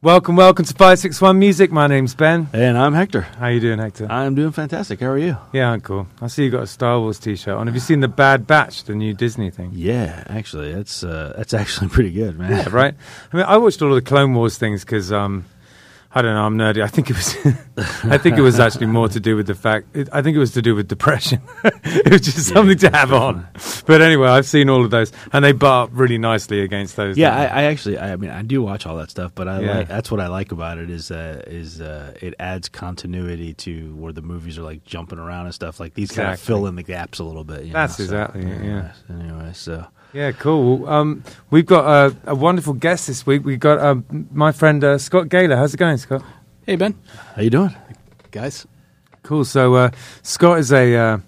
Welcome to 561 Music. My name's Ben. And I'm Hector. How you doing, Hector? I'm doing fantastic. How are you? Yeah, I'm cool. I see you got a Star Wars t-shirt on. Have you seen the Bad Batch, the new Disney thing? Yeah, actually. That's actually pretty good, man. Yeah, right? I mean, I watched all of the Clone Wars things because, I don't know, I'm nerdy. I think it was actually more to do with the fact... I think it was to do with depression. It was just something to have on. But anyway, I've seen all of those. And they bar up really nicely against those. Yeah, I do watch all that stuff, but that's what I like about it is it adds continuity to where the movies are like jumping around and stuff. Like these kind of fill in the gaps a little bit. You know, exactly it, yeah. Anyway, so... Yeah, cool. We've got a wonderful guest this week. We've got my friend Scott Gaylor. How's it going, Scott? Hey, Ben. How you doing, guys? Cool. So Scott is a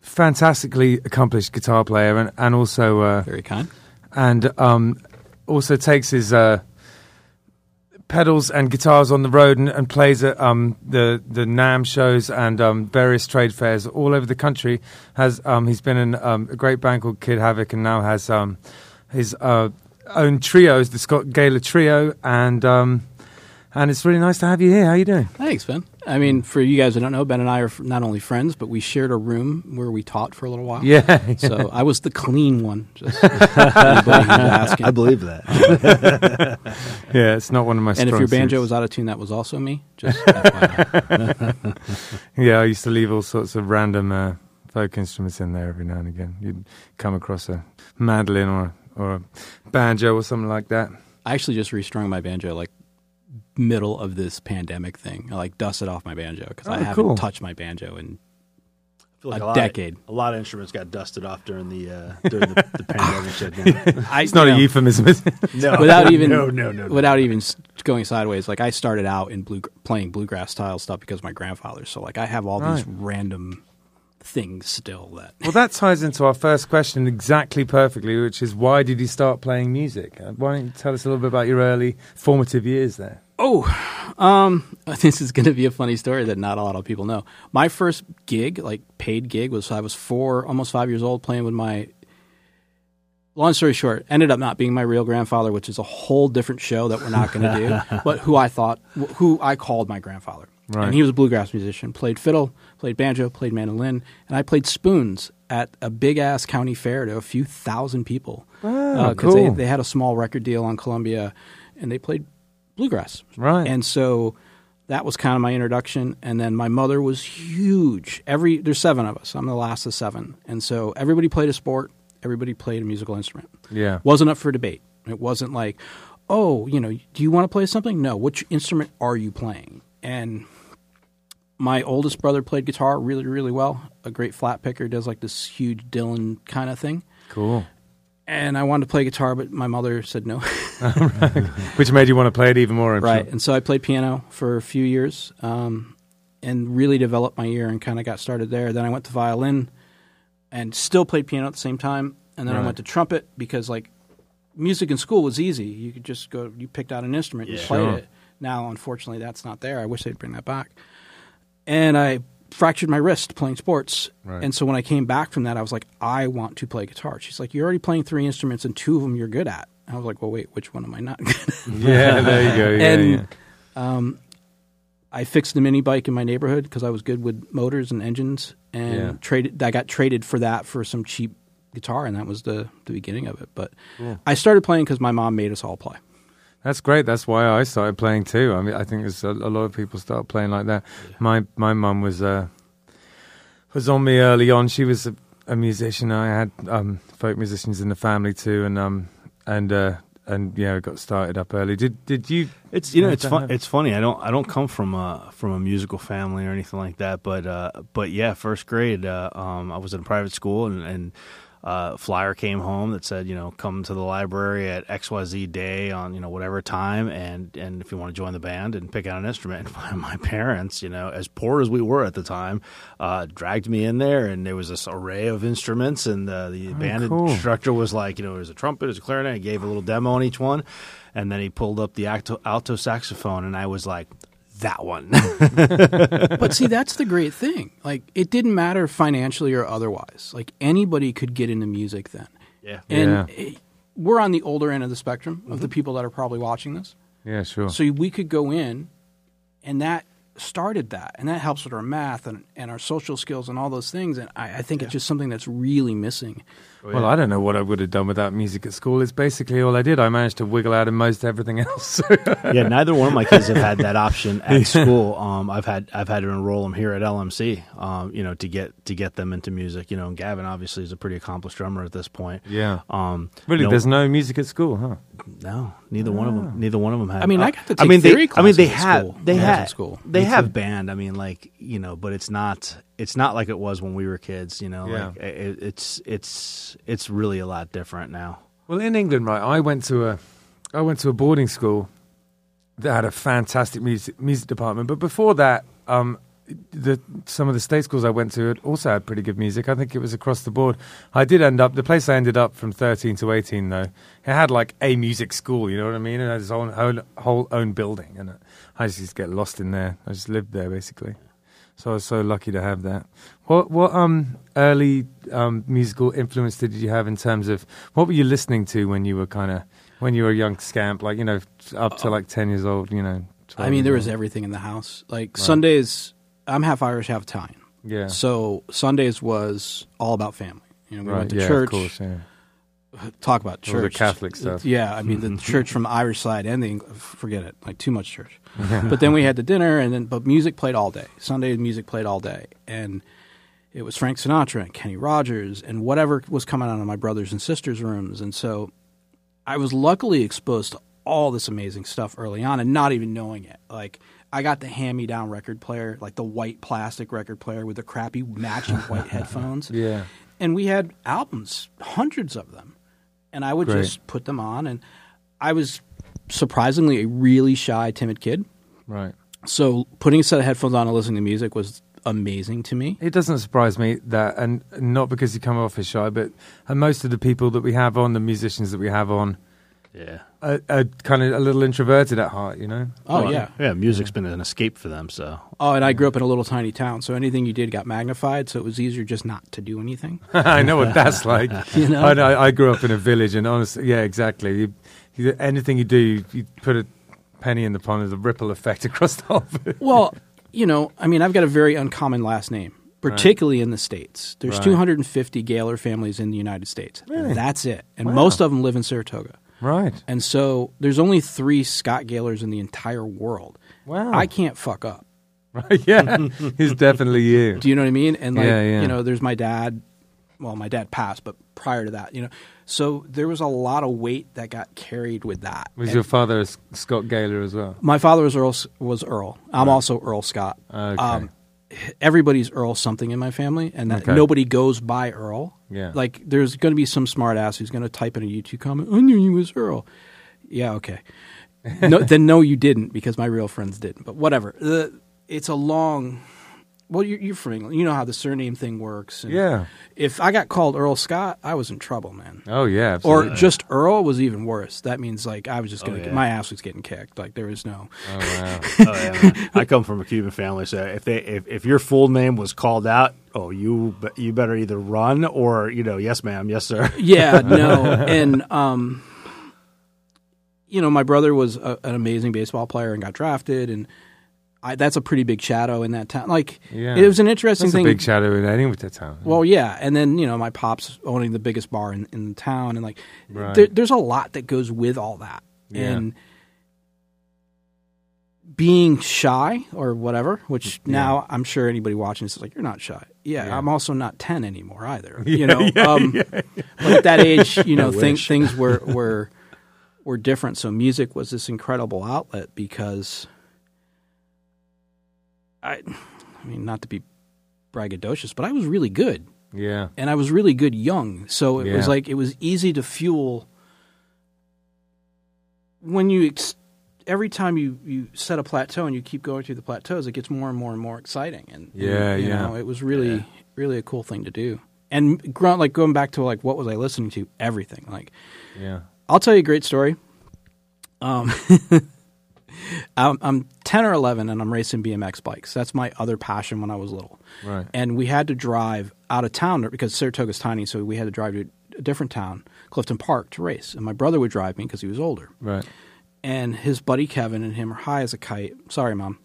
fantastically accomplished guitar player and also... very kind. And also takes his pedals and guitars on the road and plays at the NAMM shows and various trade fairs all over the country. He's been in a great band called Kid Havoc and now has his own trios, the Scott Gaylor Trio, and it's really nice to have you here. How are you doing? Thanks, Ben. I mean, for you guys who don't know, Ben and I are not only friends, but we shared a room where we taught for a little while. Yeah. So I was the clean one. Just asking. I believe that. Yeah, it's not one of my strong suits. And if your banjo was out of tune, that was also me. Just yeah, I used to leave all sorts of random folk instruments in there every now and again. You'd come across a mandolin or a banjo or something like that. I actually just restrung my banjo like middle of this pandemic thing. I like dusted off my banjo because I haven't touched my banjo in a decade. A lot of instruments got dusted off during the pandemic shutdown. It's not a euphemism. No. Without even going sideways, like I started out in playing bluegrass style stuff because of my grandfather. So like I have all these random things still that. Well, that ties into our first question exactly perfectly, which is why did you start playing music? Why don't you tell us a little bit about your early formative years there? Oh, this is going to be a funny story that not a lot of people know. My first gig, like paid gig, was I was almost 5 years old, playing with my... Long story short, ended up not being my real grandfather, which is a whole different show that we're not going to do, but who I called my grandfather. Right. And he was a bluegrass musician, played fiddle, played banjo, played mandolin, and I played spoons at a big-ass county fair to a few thousand people. Wow, cool. Because they had a small record deal on Columbia, and they played bluegrass. Right. And so that was kind of my introduction. And then my mother was huge. There's seven of us. I'm the last of seven. And so everybody played a sport. Everybody played a musical instrument. Yeah. Wasn't up for debate. It wasn't like, oh, you know, do you want to play something? No. Which instrument are you playing? And my oldest brother played guitar really, really well. A great flat picker, does like this huge Dylan kind of thing. Cool. And I wanted to play guitar, but my mother said no. Which made you want to play it even more. Right. And so I played piano for a few years and really developed my ear and kind of got started there. Then I went to violin and still played piano at the same time. And then I went to trumpet because like music in school was easy. You could just go, you picked out an instrument and played it. Now, unfortunately, that's not there. I wish they'd bring that back. And I fractured my wrist playing sports. Right. And so when I came back from that, I was like, I want to play guitar. She's like, you're already playing three instruments and two of them you're good at. And I was like, well, wait, which one am I not good at? Yeah, there you go. Yeah, and I fixed a mini bike in my neighborhood because I was good with motors and engines. And I got traded for that for some cheap guitar. And that was the beginning of it. But I started playing because my mom made us all play. That's great. That's why I started playing too. I mean, I think there's a lot of people start playing like that. Yeah. My mum was on me early on. She was a musician. I had folk musicians in the family too, and got started up early. Did you? It's it's funny. I don't come from a musical family or anything like that. But yeah, first grade, I was in a private school and flyer came home that said, you know, come to the library at XYZ day on, you know, whatever time, and if you want to join the band and pick out an instrument. And my parents, you know, as poor as we were at the time, dragged me in there, and there was this array of instruments, and the band instructor was like, you know, there's a trumpet, there's a clarinet. He gave a little demo on each one, and then he pulled up the alto saxophone, and I was like, that one. But see, that's the great thing. Like, it didn't matter financially or otherwise. Like, anybody could get into music then. Yeah. And we're on the older end of the spectrum of the people that are probably watching this. Yeah, sure. So we could go in, and that started that, and that helps with our math and our social skills and all those things. And I think it's just something that's really missing. Oh, yeah. Well, I don't know what I would have done without music at school. It's basically all I did. I managed to wiggle out of most everything else. Yeah, neither one of my kids have had that option at school. I've had to enroll them here at LMC, to get them into music. You know, and Gavin obviously is a pretty accomplished drummer at this point. Yeah. Really, there's no music at school, huh? No, neither one of them. Neither one of them had. I mean, I got to take theory classes. They have band. I mean, like, you know, but it's not like it was when we were kids, you know. Yeah. Like it's really a lot different now. Well, in England, right, I went to a boarding school that had a fantastic music department, but before that, some of the state schools I went to also had pretty good music. I think it was across the board. The place I ended up from 13 to 18, though, it had like a music school, you know what I mean? It had its own whole own building, and I just used to get lost in there. I just lived there, basically. So I was so lucky to have that. What early musical influence did you have in terms of what were you listening to when you were a young scamp, like, you know, up to like 10 years old, you know? I mean, there was everything in the house. Like, right. Sundays, I'm half Irish, half Italian. Yeah. So Sundays was all about family. You know, we went to church. Of course, yeah. Talk about church. All the Catholic stuff. Yeah, I mean, the church from the Irish side and forget it, like too much church. But then we had the dinner, but music played all day. Sunday music played all day. And it was Frank Sinatra and Kenny Rogers and whatever was coming out of my brothers and sisters' rooms. And so I was luckily exposed to all this amazing stuff early on and not even knowing it. Like, I got the hand-me-down record player, like the white plastic record player with the crappy matching white headphones. Yeah. And we had albums, hundreds of them. And I would just put them on. And I was surprisingly a really shy, timid kid. Right. So putting a set of headphones on and listening to music was amazing to me. It doesn't surprise me that, and not because you come off as shy, but most of the people that we have on, the musicians that we have on, yeah, are kind of a little introverted at heart, you know? Oh, well, yeah. Yeah, music's been an escape for them, so. Oh, and I grew up in a little tiny town, so anything you did got magnified, so it was easier just not to do anything. I know what that's like. You know? I grew up in a village, and honestly, yeah, exactly. Anything you do, you put a penny in the pond, there's a ripple effect across the whole thing. Well, you know, I mean, I've got a very uncommon last name, particularly in the States. There's 250 Gaylor families in the United States. Really? That's it. And most of them live in Saratoga. Right. And so there's only 3 Scott Gaylors in the entire world. Wow. I can't fuck up. Right, yeah. He's definitely you. Do you know what I mean? And, like, you know, there's my dad. Well, my dad passed, but prior to that, you know. So there was a lot of weight that got carried with that. Was your father Scott Gaylor as well? My father was Earl. I'm also Earl Scott. Okay. Everybody's Earl something in my family, and that nobody goes by Earl. Yeah. Like, there's going to be some smart ass who's going to type in a YouTube comment, I knew you was Earl. Yeah, okay. No, then no, you didn't, because my real friends didn't. But whatever. It's a long – well, you're from England. You know how the surname thing works. And yeah. If I got called Earl Scott, I was in trouble, man. Oh, yeah. Absolutely. Or just Earl was even worse. That means, like, I was just going to – my ass was getting kicked. Like, there was no – Oh, wow. I come from a Cuban family, so if your full name was called out – oh, you better either run or, you know, yes, ma'am, yes, sir. Yeah, no. And, you know, my brother was an amazing baseball player and got drafted, and that's a pretty big shadow in that town. Like, it was an interesting thing. That's a big shadow in any of the town. Well, yeah. And then, you know, my pop's owning the biggest bar in the town. And, like, there's a lot that goes with all that. Yeah. And being shy or whatever, which now I'm sure anybody watching is like, you're not shy. Yeah, I'm also not 10 anymore either. Yeah, you know, but at that age, you know, things were different. So music was this incredible outlet because I mean, not to be braggadocious, but I was really good. Yeah, and I was really good young. So it was like it was easy to fuel when you. Every time you set a plateau and you keep going through the plateaus, it gets more and more and more exciting. And you know, it was really, really a cool thing to do. And like going back to like what was I listening to? Everything. Like, I'll tell you a great story. I'm 10 or 11 and I'm racing BMX bikes. That's my other passion when I was little. Right. And we had to drive out of town because Saratoga's tiny, so we had to drive to a different town, Clifton Park, to race. And my brother would drive me because he was older. Right. and his buddy Kevin and him are high as a kite. Sorry, Mom.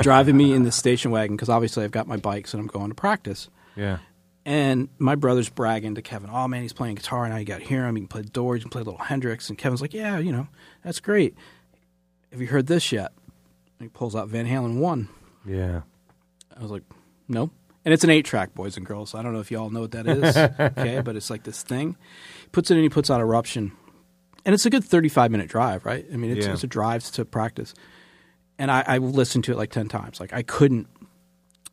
Driving me in the station wagon because obviously I've got my bikes and I'm going to practice. Yeah. And my brother's bragging to Kevin, oh, man, he's playing guitar now. You got to hear him. You can play Doors. You can play Little Hendrix. And Kevin's like, yeah, you know, that's great. Have you heard this yet? And he pulls out Van Halen 1. Yeah. I was like, no. And it's an 8-track, boys and girls. I don't know if you all know what that is, okay, but it's like this thing. He puts it in, he puts out Eruption. And it's a good 35-minute drive, right? I mean, it's a drive to practice. And I listened to it like 10 times. Like I couldn't.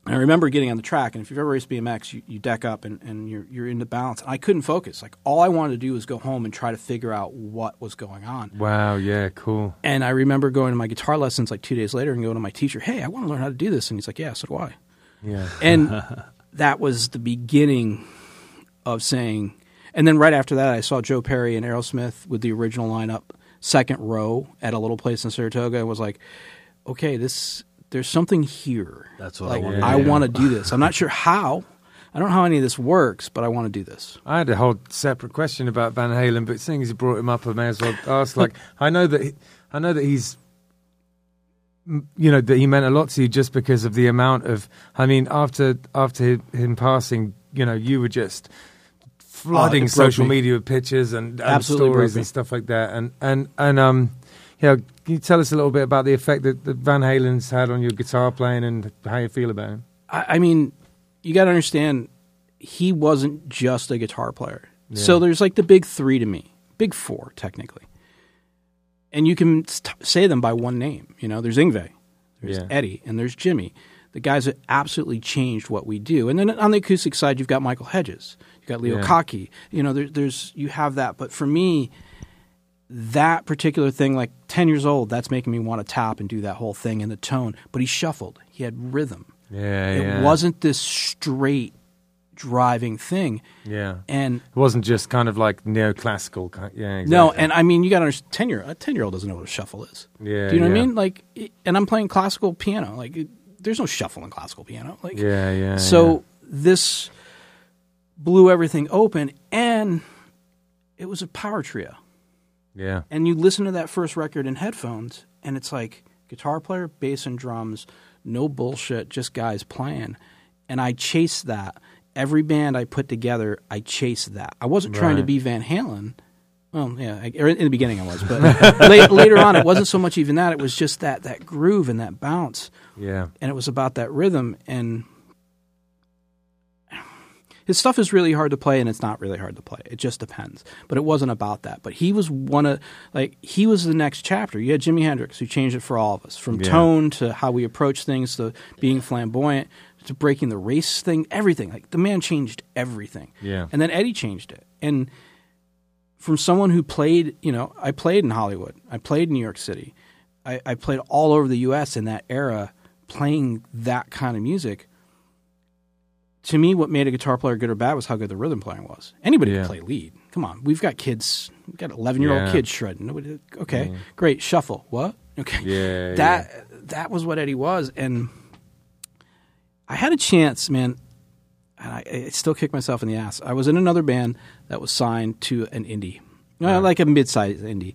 And I remember getting on the track, and if you've ever raced BMX, you deck up and you're into balance. And I couldn't focus. Like all I wanted to do was go home and try to figure out what was going on. Wow, yeah, cool. And I remember going to my guitar lessons like 2 days later and going to my teacher, hey, I want to learn how to do this. And he's like, yeah, so do I. Yeah. And that was the beginning of saying – and then right after that, I saw Joe Perry and Aerosmith with the original lineup, second row at a little place in Saratoga. I was like, okay, this – there's something here. That's what like, I want to do this. I'm not sure how. I don't know how any of this works, but I want to do this. I had a whole separate question about Van Halen, but seeing as you brought him up, I may as well ask. Like, I know that he's, you know, that he meant a lot to you just because of the amount of. I mean, after him passing, you know, you were just flooding social media with pictures and stories and stuff like that, and. Yeah, can you tell us a little bit about the effect that Van Halen's had on your guitar playing and how you feel about him? I mean, you got to understand, he wasn't just a guitar player. Yeah. So there's like the big three to me, big four technically. And you can say them by one name. You know, there's Yngwie, there's Eddie, and there's Jimmy. The guys that absolutely changed what we do. And then on the acoustic side, you've got Michael Hedges. You've got Leo Kottke. You know, there's you have that. But for me... that particular thing, like 10 years old, that's making me want to tap and do that whole thing in the tone. But he shuffled. He had rhythm. Yeah, It wasn't this straight driving thing. Yeah. And it wasn't just kind of like neoclassical. Yeah, exactly. No, and I mean, you got to understand, a 10-year-old doesn't know what a shuffle is. Yeah, do you know what I mean? Like, and I'm playing classical piano. Like, there's no shuffle in classical piano. Like, so this blew everything open, and it was a power trio. Yeah. And you listen to that first record in headphones, and it's like guitar player, bass and drums, no bullshit, just guys playing. And I chased that. Every band I put together, I chased that. I wasn't trying to be Van Halen. Well, yeah, in the beginning I was, but later on it wasn't so much even that. It was just that groove and that bounce. Yeah. And it was about that rhythm. And his stuff is really hard to play, and it's not really hard to play. It just depends. But it wasn't about that. But he was he was the next chapter. You had Jimi Hendrix, who changed it for all of us, from tone to how we approach things to being flamboyant to breaking the race thing, everything. Like, the man changed everything. Yeah. And then Eddie changed it. And from someone who played, you know, I played in Hollywood. I played in New York City. I played all over the U.S. in that era playing that kind of music. To me, what made a guitar player good or bad was how good the rhythm playing was. Anybody can play lead. Come on. We've got kids. We've got 11-year-old kids shredding. Nobody, okay, great. Shuffle. What? Okay. Yeah, that was what Eddie was. And I had a chance, man, and I still kick myself in the ass. I was in another band that was signed to an indie, like a mid-sized indie.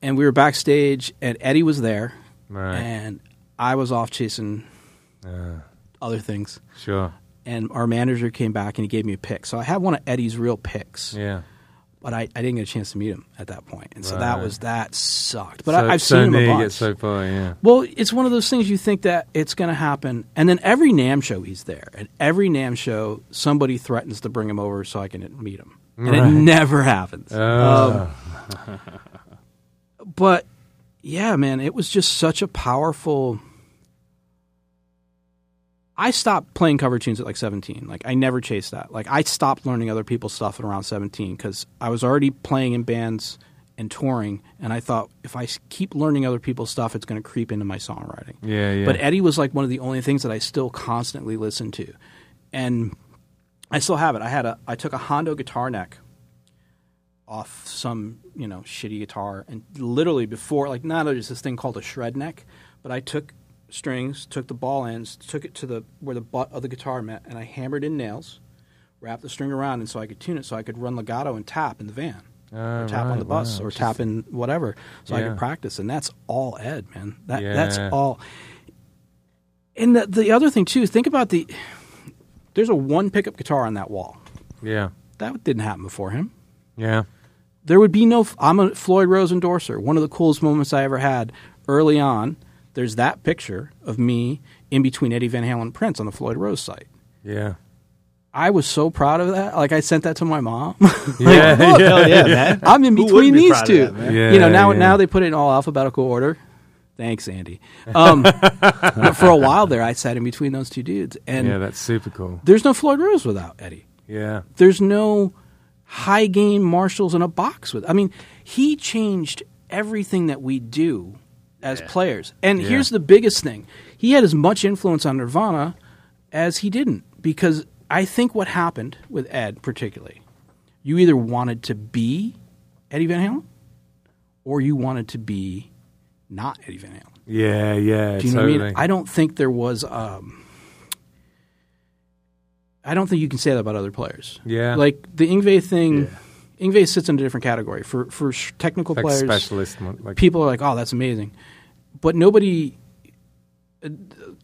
And we were backstage, and Eddie was there, and I was off chasing other things. Sure. And our manager came back and he gave me a pick. So I had one of Eddie's real picks. Yeah. But I didn't get a chance to meet him at that point. And so that sucked. But I've seen him a bunch. Get so far, yeah. Well, it's one of those things you think that it's going to happen. And then every NAMM show he's there. And every NAMM show somebody threatens to bring him over so I can meet him. And it never happens. But, yeah, man, it was just such a powerful... I stopped playing cover tunes at like 17. Like, I never chased that. Like, I stopped learning other people's stuff at around 17 because I was already playing in bands and touring, and I thought if I keep learning other people's stuff, it's going to creep into my songwriting. Yeah, yeah. But Eddie was like one of the only things that I still constantly listen to, and I still have it. I took a Hondo guitar neck off some, you know, shitty guitar, and literally before, like, now there's this thing called a shred neck, but I took strings, took the ball ends, took it to the where the butt of the guitar met, and I hammered in nails, wrapped the string around, and so I could tune it so I could run legato and tap in the van. tap on the bus or tap in whatever, so I could practice. And that's all Ed, man. That's all. And the other thing too, think about there's a one pickup guitar on that wall. Yeah, that didn't happen before him. Yeah, there would be no. I'm a Floyd Rose endorser. One of the coolest moments I ever had early on. There's that picture of me in between Eddie Van Halen and Prince on the Floyd Rose site. Yeah. I was so proud of that. Like, I sent that to my mom. Man. I'm in between these two. Now they put it in all alphabetical order. Thanks, Andy. But for a while there, I sat in between those two dudes. And that's super cool. There's no Floyd Rose without Eddie. Yeah. There's no high gain Marshalls in a box with. I mean, he changed everything that we do as players. And here's the biggest thing. He had as much influence on Nirvana as he didn't, because I think what happened with Ed particularly, you either wanted to be Eddie Van Halen or you wanted to be not Eddie Van Halen. Yeah, yeah. Do you know what I mean? I don't think there was I don't think you can say that about other players. Yeah. Like the Yngwie thing Yngwie sits in a different category. For technical like players, specialist, like, people are like, oh, that's amazing. But nobody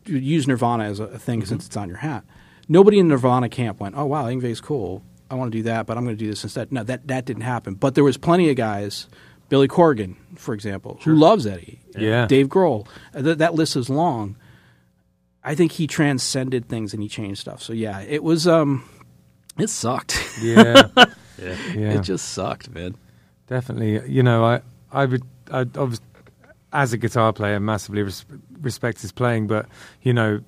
use Nirvana as a thing since it's on your hat. Nobody in Nirvana camp went, oh, wow, Yngwie's cool. I want to do that, but I'm going to do this instead. No, that didn't happen. But there was plenty of guys, Billy Corgan, for example, who loves Eddie. Yeah. Dave Grohl. That list is long. I think he transcended things and he changed stuff. So, yeah, it was it sucked. It just sucked, man. Definitely. You know, I would, as a guitar player, massively respect his playing, but, you know,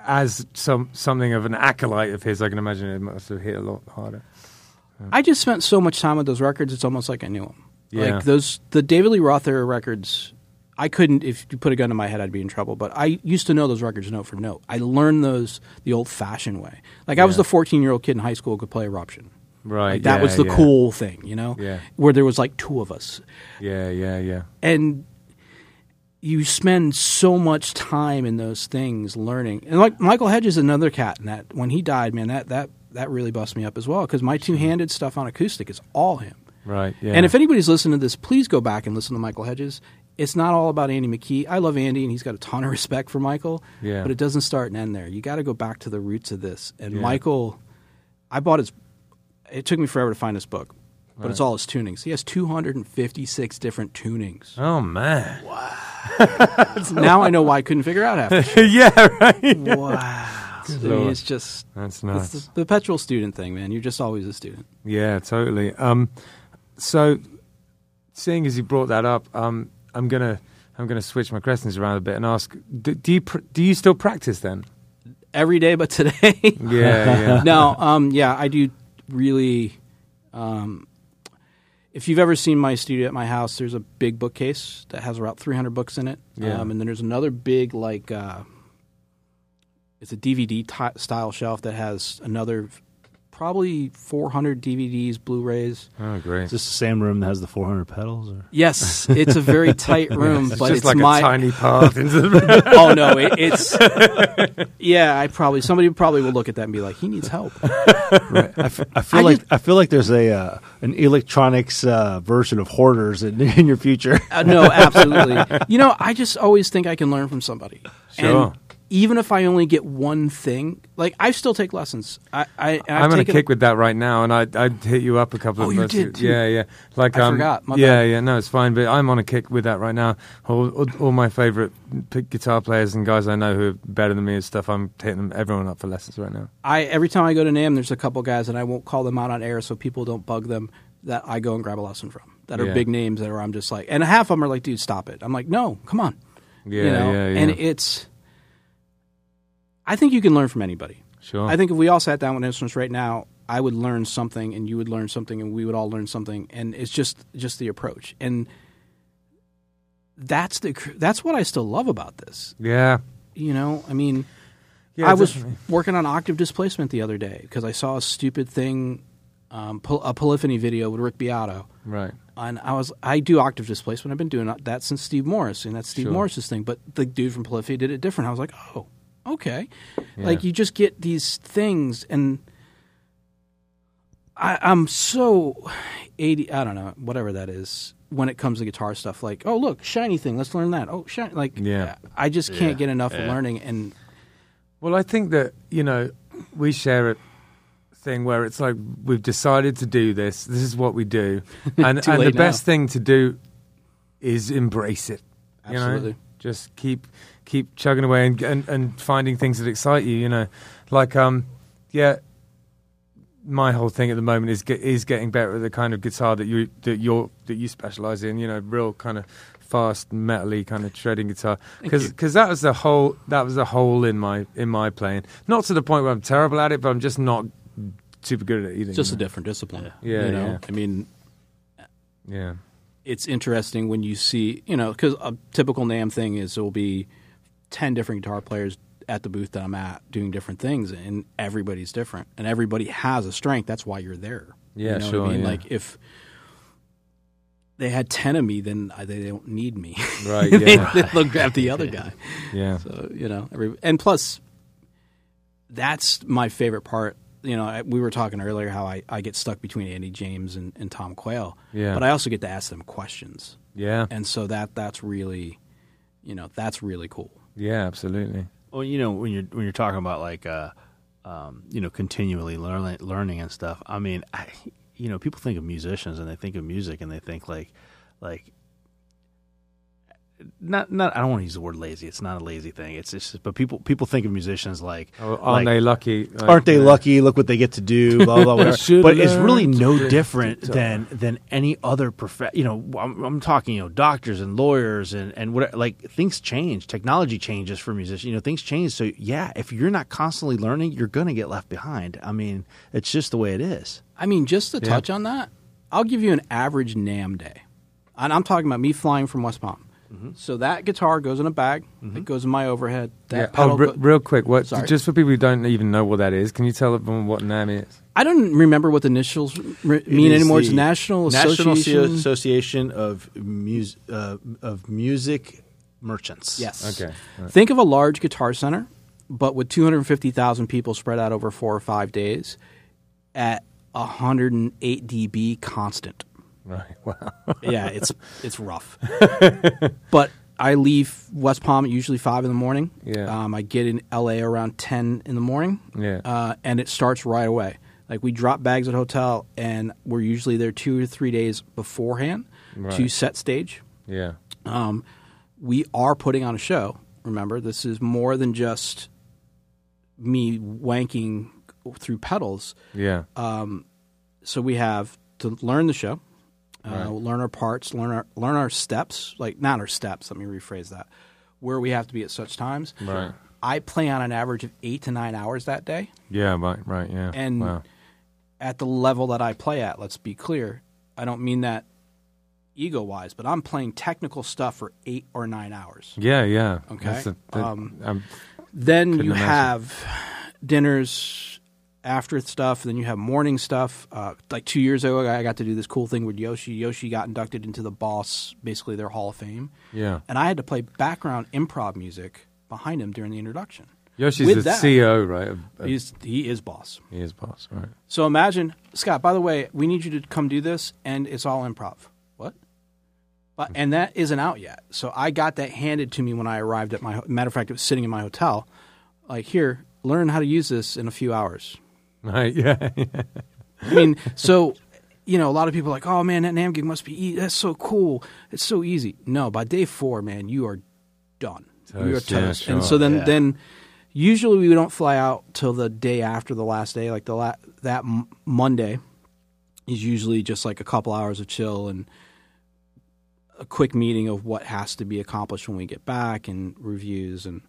as something of an acolyte of his, I can imagine it must have hit a lot harder. I just spent so much time with those records, it's almost like I knew them. Yeah. Like the David Lee Roth era records, I couldn't, if you put a gun to my head, I'd be in trouble. But I used to know those records note for note. I learned those the old-fashioned way. Like I was the 14-year-old kid in high school who could play Eruption. Right. Like, that was the cool thing, you know? Yeah. Where there was like two of us. Yeah. And you spend so much time in those things learning. And like Michael Hedges is another cat in that. When he died, man, that really bust me up as well, because my two-handed stuff on acoustic is all him. Right, yeah. And if anybody's listening to this, please go back and listen to Michael Hedges. It's not all about Andy McKee. I love Andy, and he's got a ton of respect for Michael, but it doesn't start and end there. You got to go back to the roots of this. And Michael, I bought his – it took me forever to find his book. But it's all his tunings. He has 256 different tunings. Oh, man. Wow. Now I know why I couldn't figure out half. Wow. So he's just – that's nice. It's the perpetual student thing, man. You're just always a student. Yeah, totally. So seeing as you brought that up, I'm going to switch my questions around a bit and ask, do you still practice then? Every day but today. No, I do really if you've ever seen my studio at my house, there's a big bookcase that has about 300 books in it. Yeah. And then there's another big, like, it's a DVD-style shelf that has another probably 400 DVDs, Blu-rays. Oh, great. Is this the same room that has the 400 pedals? Or? Yes, it's a very tight room. It's but just it's like a tiny path into the room. Oh, no, it's – yeah, somebody probably will look at that and be like, he needs help. Right. I feel like there's an electronics version of Hoarders in your future. No, absolutely. You know, I just always think I can learn from somebody. Sure. And even if I only get one thing, like I still take lessons. I'm going to kick with that right now, and I'd hit you up a couple of times. Oh, you did too. Yeah. Like I forgot. My bad. Yeah. No, it's fine. But I'm on a kick with that right now. All my favorite guitar players and guys I know who are better than me and stuff. I'm hitting everyone up for lessons right now. Every time I go to NAMM, there's a couple guys, and I won't call them out on air so people don't bug them, that I go and grab a lesson from. That are big names that are. I'm just like, and half of them are like, dude, stop it. I'm like, no, come on. Yeah, you know? Yeah. And it's. I think you can learn from anybody. Sure. I think if we all sat down with instruments right now, I would learn something and you would learn something and we would all learn something. And it's just the approach. And that's what I still love about this. Yeah. You know, I mean, I was working on octave displacement the other day because I saw a stupid thing, a Polyphony video with Rick Beato. Right. And I do octave displacement. I've been doing that since Steve Morris, and that's Steve Morris's thing. But the dude from Polyphony did it different. I was like, oh. Okay. Yeah. Like you just get these things, and I'm so 80, I don't know, whatever that is, when it comes to guitar stuff. Like, oh, look, shiny thing, let's learn that. Oh, shiny. Like, yeah. I just can't get enough of learning. And well, I think that, you know, we share a thing where it's like, we've decided to do this. This is what we do. And, and the best thing to do is embrace it. Absolutely. You know? Just keep chugging away and finding things that excite you, you know. Like, my whole thing at the moment is getting better at the kind of guitar that you specialize in, you know, real kind of fast metally kind of shredding guitar, because that was the hole in my playing. Not to the point where I'm terrible at it, but I'm just not super good at it either. Just a different discipline. Yeah, you know? Yeah. I mean, yeah, it's interesting when you see, you know, because a typical NAMM thing is there will be 10 different guitar players at the booth that I'm at doing different things, and everybody's different and everybody has a strength. That's why you're there. Yeah, you know, sure. What I mean? Yeah. Like, if they had 10 of me, then they don't need me. Right. Yeah. They'll grab the other guy. Yeah. So, you know, and plus that's my favorite part. You know, we were talking earlier how I get stuck between Andy James and Tom Quayle. Yeah. But I also get to ask them questions. Yeah. And so that's really, you know, that's really cool. Yeah, absolutely. Well, you know, when you're talking about, like, you know, continually learning and stuff. I mean, you know, people think of musicians and they think of music and they think like not. I don't want to use the word lazy. It's not a lazy thing. It's just, but people think of musicians like, oh, aren't they lucky? Like, aren't they lucky? Look what they get to do. Blah blah. But it's really no different than any other profession. You know, I'm talking, you know, doctors and lawyers and what, like, things change. Technology changes for musicians. You know, things change. So yeah, if you're not constantly learning, you're going to get left behind. I mean, it's just the way it is. I mean, just to touch on that, I'll give you an average NAMM day, and I'm talking about me flying from West Palm. Mm-hmm. So that guitar goes in a bag. Mm-hmm. It goes in my overhead. Real quick, what, just for people who don't even know what that is, can you tell them what NAMM is? I don't remember what the initials mean anymore. It's National Association of Music Merchants. Yes. Okay. Right. Think of a large guitar center, but with 250,000 people spread out over 4 or 5 days at 108 dB constant. Right. Wow. Yeah, it's rough. But I leave West Palm at usually 5 a.m. Yeah. I get in LA around 10 a.m. Yeah. And it starts right away. Like, we drop bags at hotel, and we're usually there 2 or 3 days beforehand to set stage. Yeah. We are putting on a show. Remember, this is more than just me wanking through pedals. Yeah. So we have to learn the show. Learn our parts, learn our steps, like, not our steps, let me rephrase that, where we have to be at such times. Right. I play on an average of 8 to 9 hours that day. Yeah, right, yeah. And at the level that I play at, let's be clear, I don't mean that ego-wise, but I'm playing technical stuff for 8 or 9 hours. Yeah, yeah. Okay? Then you have dinners, after stuff, then you have morning stuff. Like, 2 years ago, I got to do this cool thing with Yoshi. Yoshi got inducted into the Boss, basically their Hall of Fame. Yeah. And I had to play background improv music behind him during the introduction. Yoshi's the CEO, right? He is Boss. He is Boss, right. So imagine, Scott, by the way, we need you to come do this, and it's all improv. What? But, and that isn't out yet. So I got that handed to me when I arrived at my – matter of fact, it was sitting in my hotel. Like, here, learn how to use this in a few hours. Right, yeah. I mean, so, you know, a lot of people are like, oh, man, that NAMM gig must be easy. That's so cool. It's so easy. No, by day 4, man, you are done. You are toast. Yeah, sure. And so then usually we don't fly out till the day after the last day. Like, that Monday is usually just like a couple hours of chill and a quick meeting of what has to be accomplished when we get back and reviews. And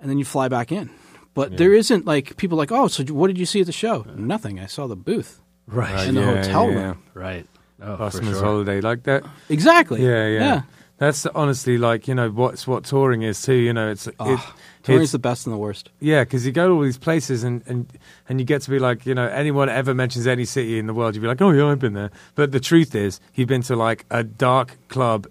then you fly back in. But there isn't, like, people like, oh, so what did you see at the show? Nothing. I saw the booth. Right. In the hotel room. Right. Oh, Busman's holiday like that. Exactly. Yeah. That's honestly, like, you know, what touring is too. You know, touring's the best and the worst. Yeah, because you go to all these places and you get to be like, you know, anyone ever mentions any city in the world, you'd be like, oh, yeah, I've been there. But the truth is, you've been to, like, a dark club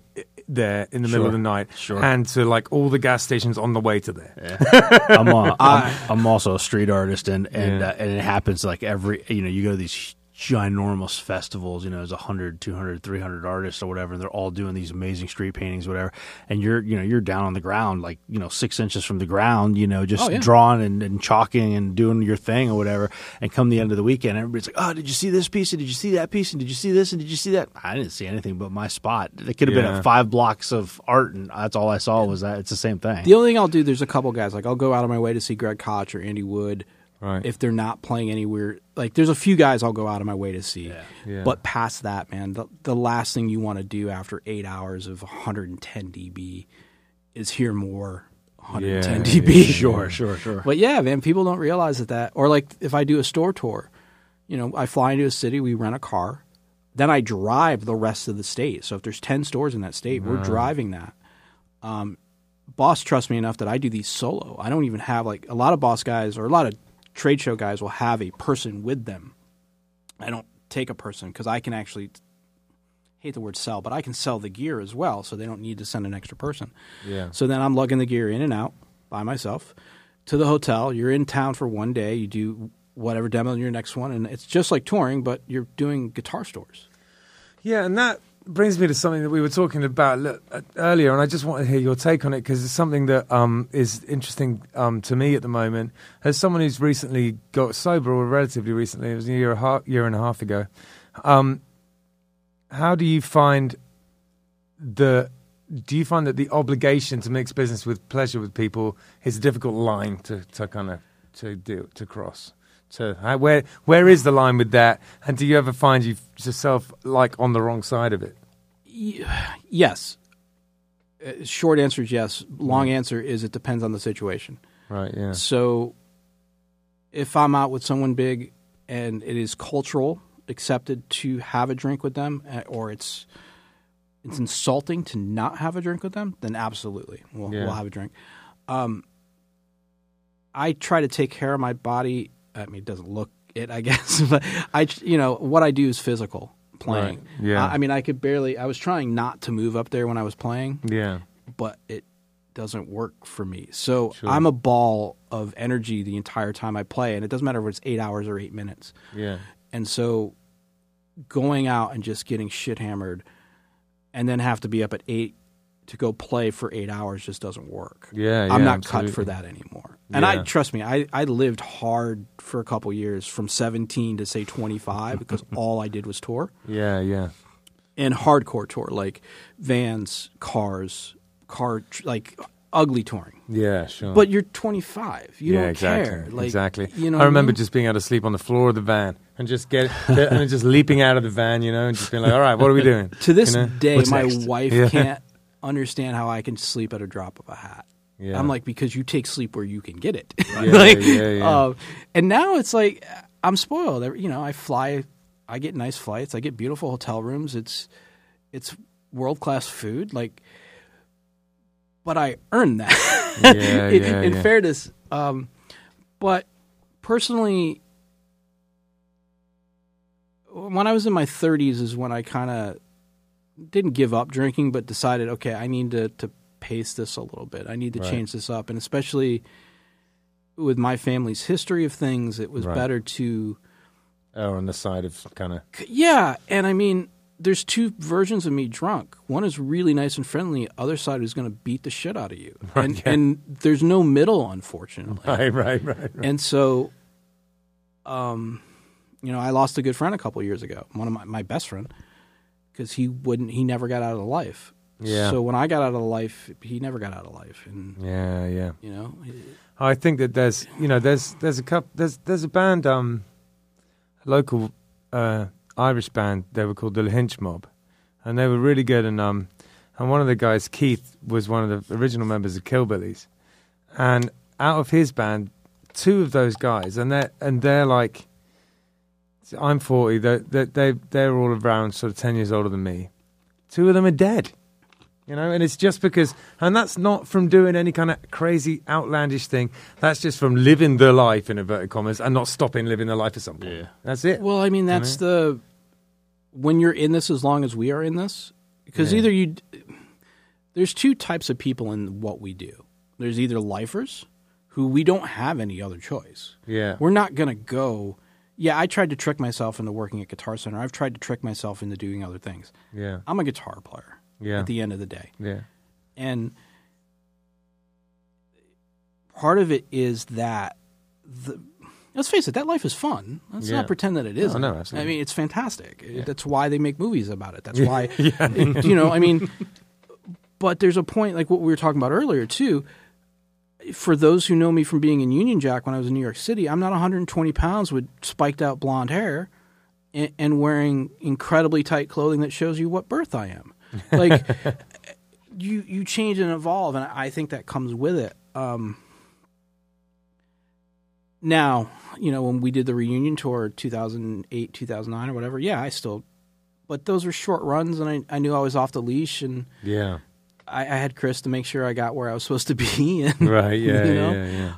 there in the middle of the night, and to, like, all the gas stations on the way to there. Yeah. I'm also a street artist, and it happens, like, every, you know, you go to these ginormous festivals, you know, there's 100, 200, 300 artists or whatever, and they're all doing these amazing street paintings, whatever, and you're down on the ground, like, 6 inches from the ground, just drawing and chalking and doing your thing or whatever, and come the end of the weekend, everybody's like, oh, did you see this piece, and did you see that piece, and did you see this, and did you see that? I didn't see anything but my spot. It could have been at 5 blocks of art, and that's all I saw was that. It's the same thing. The only thing I'll do, there's a couple guys, like, I'll go out of my way to see Greg Koch or Andy Wood. Right. If they're not playing anywhere, like there's a few guys I'll go out of my way to see. Yeah. Yeah. But past that, man, the last thing you want to do after 8 hours of 110 dB is hear more 110 dB. Yeah. Sure. But yeah, man, people don't realize that. Or like if I do a store tour, I fly into a city, we rent a car, then I drive the rest of the state. So if there's 10 stores in that state, we're driving that. Boss trusts me enough that I do these solo. I don't even have like a lot of Boss guys or a lot of trade show guys will have a person with them. I don't take a person because I can actually hate the word sell, but I can sell the gear as well, so they don't need to send an extra person. Yeah. So then I'm lugging the gear in and out by myself to the hotel. You're in town for one day. You do whatever demo in your next one, and it's just like touring, but you're doing guitar stores. Yeah, and that brings me to something that we were talking about earlier, and I just want to hear your take on it because it's something that is interesting to me at the moment. As someone who's recently got sober, or relatively recently, it was a year and a half ago, how do you find that the obligation to mix business with pleasure with people is a difficult line to cross? So where is the line with that? And do you ever find yourself like on the wrong side of it? Yes. Short answer is yes. Long answer is it depends on the situation. Right, yeah. So if I'm out with someone big and it is cultural, accepted to have a drink with them, or it's insulting to not have a drink with them, then absolutely we'll have a drink. I try to take care of my body. I mean, it doesn't look it, I guess. But what I do is physical playing. Right. Yeah. I mean, I could barely. I was trying not to move up there when I was playing. Yeah. But it doesn't work for me. So sure. I'm a ball of energy the entire time I play, and it doesn't matter if it's 8 hours or 8 minutes. Yeah. And so going out and just getting shit hammered, and then have to be up at 8 to go play for 8 hours just doesn't work. Yeah, I'm not cut for that anymore. And I lived hard for a couple years from 17 to say 25 because all I did was tour. Yeah, yeah. And hardcore tour, like vans, cars, like ugly touring. Yeah, sure. But you're 25. You don't care. Like, exactly. I remember just being able to sleep on the floor of the van and just just leaping out of the van, and just being like, all right, what are we doing? To this day, what's my next? Wife can't understand how I can sleep at a drop of a hat. Yeah. I'm like, because you take sleep where you can get it. Right? And now it's like I'm spoiled. I fly. I get nice flights. I get beautiful hotel rooms. It's world-class food. Like, but I earn that. In fairness. But personally, when I was in my 30s is when I kind of didn't give up drinking, but decided, okay, I need to pace this a little bit. I need to change this up. And especially with my family's history of things, it was better to... Oh, on the side of kind of... Yeah. And I mean, there's two versions of me drunk. One is really nice and friendly. Other side is going to beat the shit out of you. Right, and there's no middle, unfortunately. Right. And so, I lost a good friend a couple of years ago. One of my best friend. Because he never got out of life. Yeah. So when I got out of life, he never got out of life. And yeah. I think that there's a band, local Irish band. They were called the Lynch Mob, and they were really good. And one of the guys, Keith, was one of the original members of Killbillies, and out of his band, two of those guys, and they're like. I'm 40. They're all around sort of 10 years older than me. Two of them are dead, and it's just because, and that's not from doing any kind of crazy outlandish thing. That's just from living the life in inverted commas and not stopping living the life at some point. Yeah. That's it. Well, I mean, that's when you're in this as long as we are in this, because there's two types of people in what we do. There's either lifers who we don't have any other choice. Yeah. We're not going to go. Yeah, I tried to trick myself into working at Guitar Center. I've tried to trick myself into doing other things. Yeah. I'm a guitar player at the end of the day. Yeah. And part of it is that let's face it, that life is fun. Let's not pretend that it isn't. Oh, no, absolutely. I mean, it's fantastic. Yeah. That's why they make movies about it. That's why, you know, I mean, but there's a point, like what we were talking about earlier too. For those who know me from being in Union Jack when I was in New York City, I'm not 120 pounds with spiked out blonde hair and wearing incredibly tight clothing that shows you what birth I am. Like, you change and evolve, and I think that comes with it. Now, you know, when we did the reunion tour 2008, 2009 or whatever, I still – but those were short runs, and I knew I was off the leash, and I had Chris to make sure I got where I was supposed to be. And,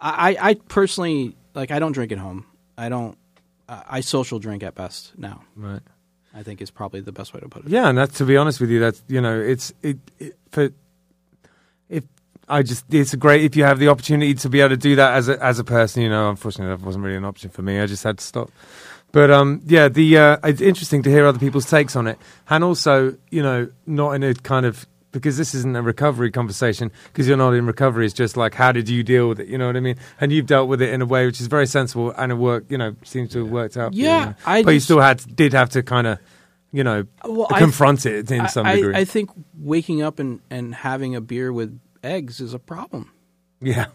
I personally – like, I don't drink at home. I don't I social drink at best now. Right. I think is probably the best way to put it. Yeah, and that's, to be honest with you, that's, you know, it's great if you have the opportunity to be able to do that as a person, you know. Unfortunately, that wasn't really an option for me. I just had to stop. But it's interesting to hear other people's takes on it, and also, you know, not in a kind of, because this isn't a recovery conversation, because you're not in recovery. It's just like, how did you deal with it? You know what I mean? And you've dealt with it in a way which is very sensible, and it worked, you know, seems to have worked out. Yeah. You. But you still did have to kind of, you know, confront it in some degree. I think waking up and having a beer with eggs is a problem. Yeah.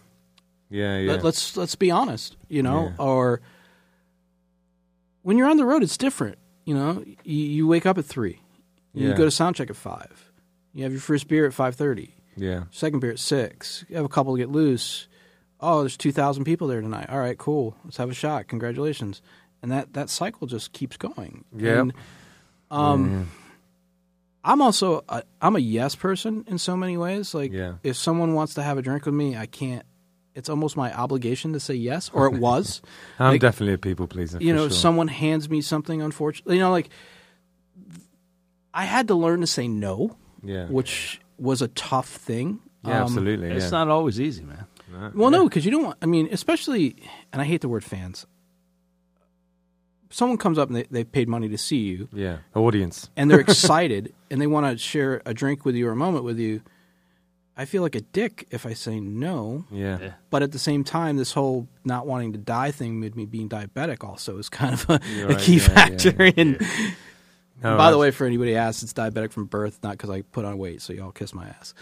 Yeah, yeah. Let's be honest, you know, or when you're on the road, it's different. You know, you wake up at 3:00. You go to sound check at 5:00. You have your first beer at 5:30. Yeah. Second beer at 6:00. You have a couple to get loose. Oh, there's 2,000 people there tonight. All right, cool. Let's have a shot. Congratulations. And that cycle just keeps going. Yeah. I'm also I'm a yes person in so many ways. Like, if someone wants to have a drink with me, I can't. It's almost my obligation to say yes, or it was. I'm like, definitely a people pleaser. You know, if someone hands me something, unfortunately, you know, like I had to learn to say no. Yeah, which was a tough thing. Yeah, absolutely. It's not always easy, man. Right. Well, no, because you don't want, I mean, especially, and I hate the word fans. Someone comes up and they've paid money to see you. Yeah, audience. And they're excited and they want to share a drink with you or a moment with you. I feel like a dick if I say no. Yeah. But at the same time, this whole not wanting to die thing made me being diabetic also is kind of a key factor in... Yeah. Oh, by the way, for anybody who asks, it's diabetic from birth, not because I put on weight, so y'all kiss my ass.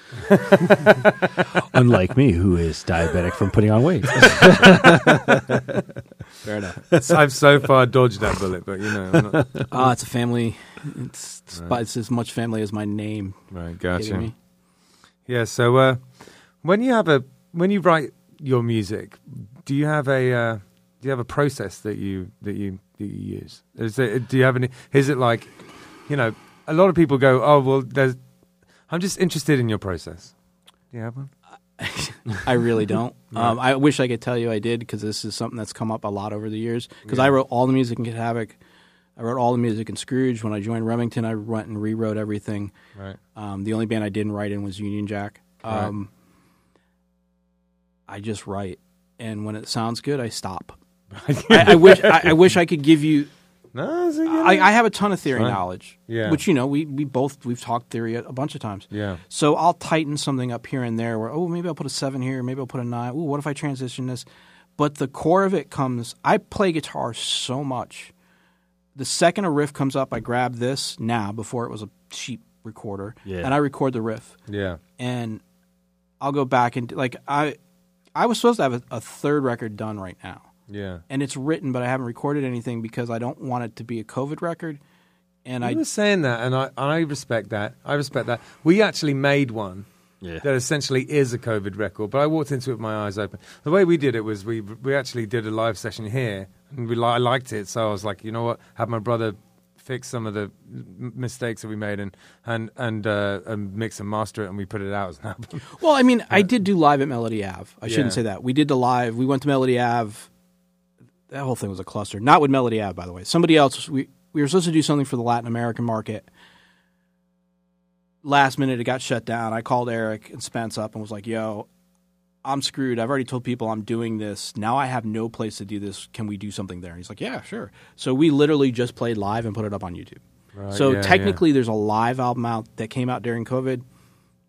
Unlike me, who is diabetic from putting on weight. Fair enough. So I've so far dodged that bullet, but you know. I'm not... it's a family. It's as much family as my name. Right, gotcha. Me? Yeah, so when you write your music, do you have a... do you have a process that you use? Do you have any? Is it like, you know, a lot of people go, oh well, I'm just interested in your process. Do you have one? I really don't. Yeah. I wish I could tell you I did, because this is something that's come up a lot over the years. Because I wrote all the music in Kid Havoc, I wrote all the music in Scrooge. When I joined Remington, I went and rewrote everything. Right. The only band I didn't write in was Union Jack. I just write, and when it sounds good, I stop. I wish I could give you. No, I have a ton of theory knowledge, which, you know, we've talked theory a bunch of times. Yeah. So I'll tighten something up here and there. Where maybe I'll put a 7 here, maybe I'll put a 9. Ooh, what if I transition this? But the core of it comes. I play guitar so much. The second a riff comes up, I grab this now. Before it was a cheap recorder, and I record the riff. Yeah. And I'll go back and I was supposed to have a third record done right now. Yeah, and it's written, but I haven't recorded anything because I don't want it to be a COVID record. And I was saying that, and I respect that. I respect that. We actually made one that essentially is a COVID record, but I walked into it with my eyes open. The way we did it was we actually did a live session here, and I liked it, so I was like, you know what? Have my brother fix some of the mistakes that we made and mix and master it, and we put it out as an album. Well, I mean, I did do live at Melody Ave. I shouldn't say that. We did the live. We went to Melody Ave. That whole thing was a cluster. Not with Melody Ave, by the way. Somebody else, we were supposed to do something for the Latin American market. Last minute, it got shut down. I called Eric and Spence up and was like, yo, I'm screwed. I've already told people I'm doing this. Now I have no place to do this. Can we do something there? And he's like, yeah, sure. So we literally just played live and put it up on YouTube. Right, so technically there's a live album out that came out during COVID,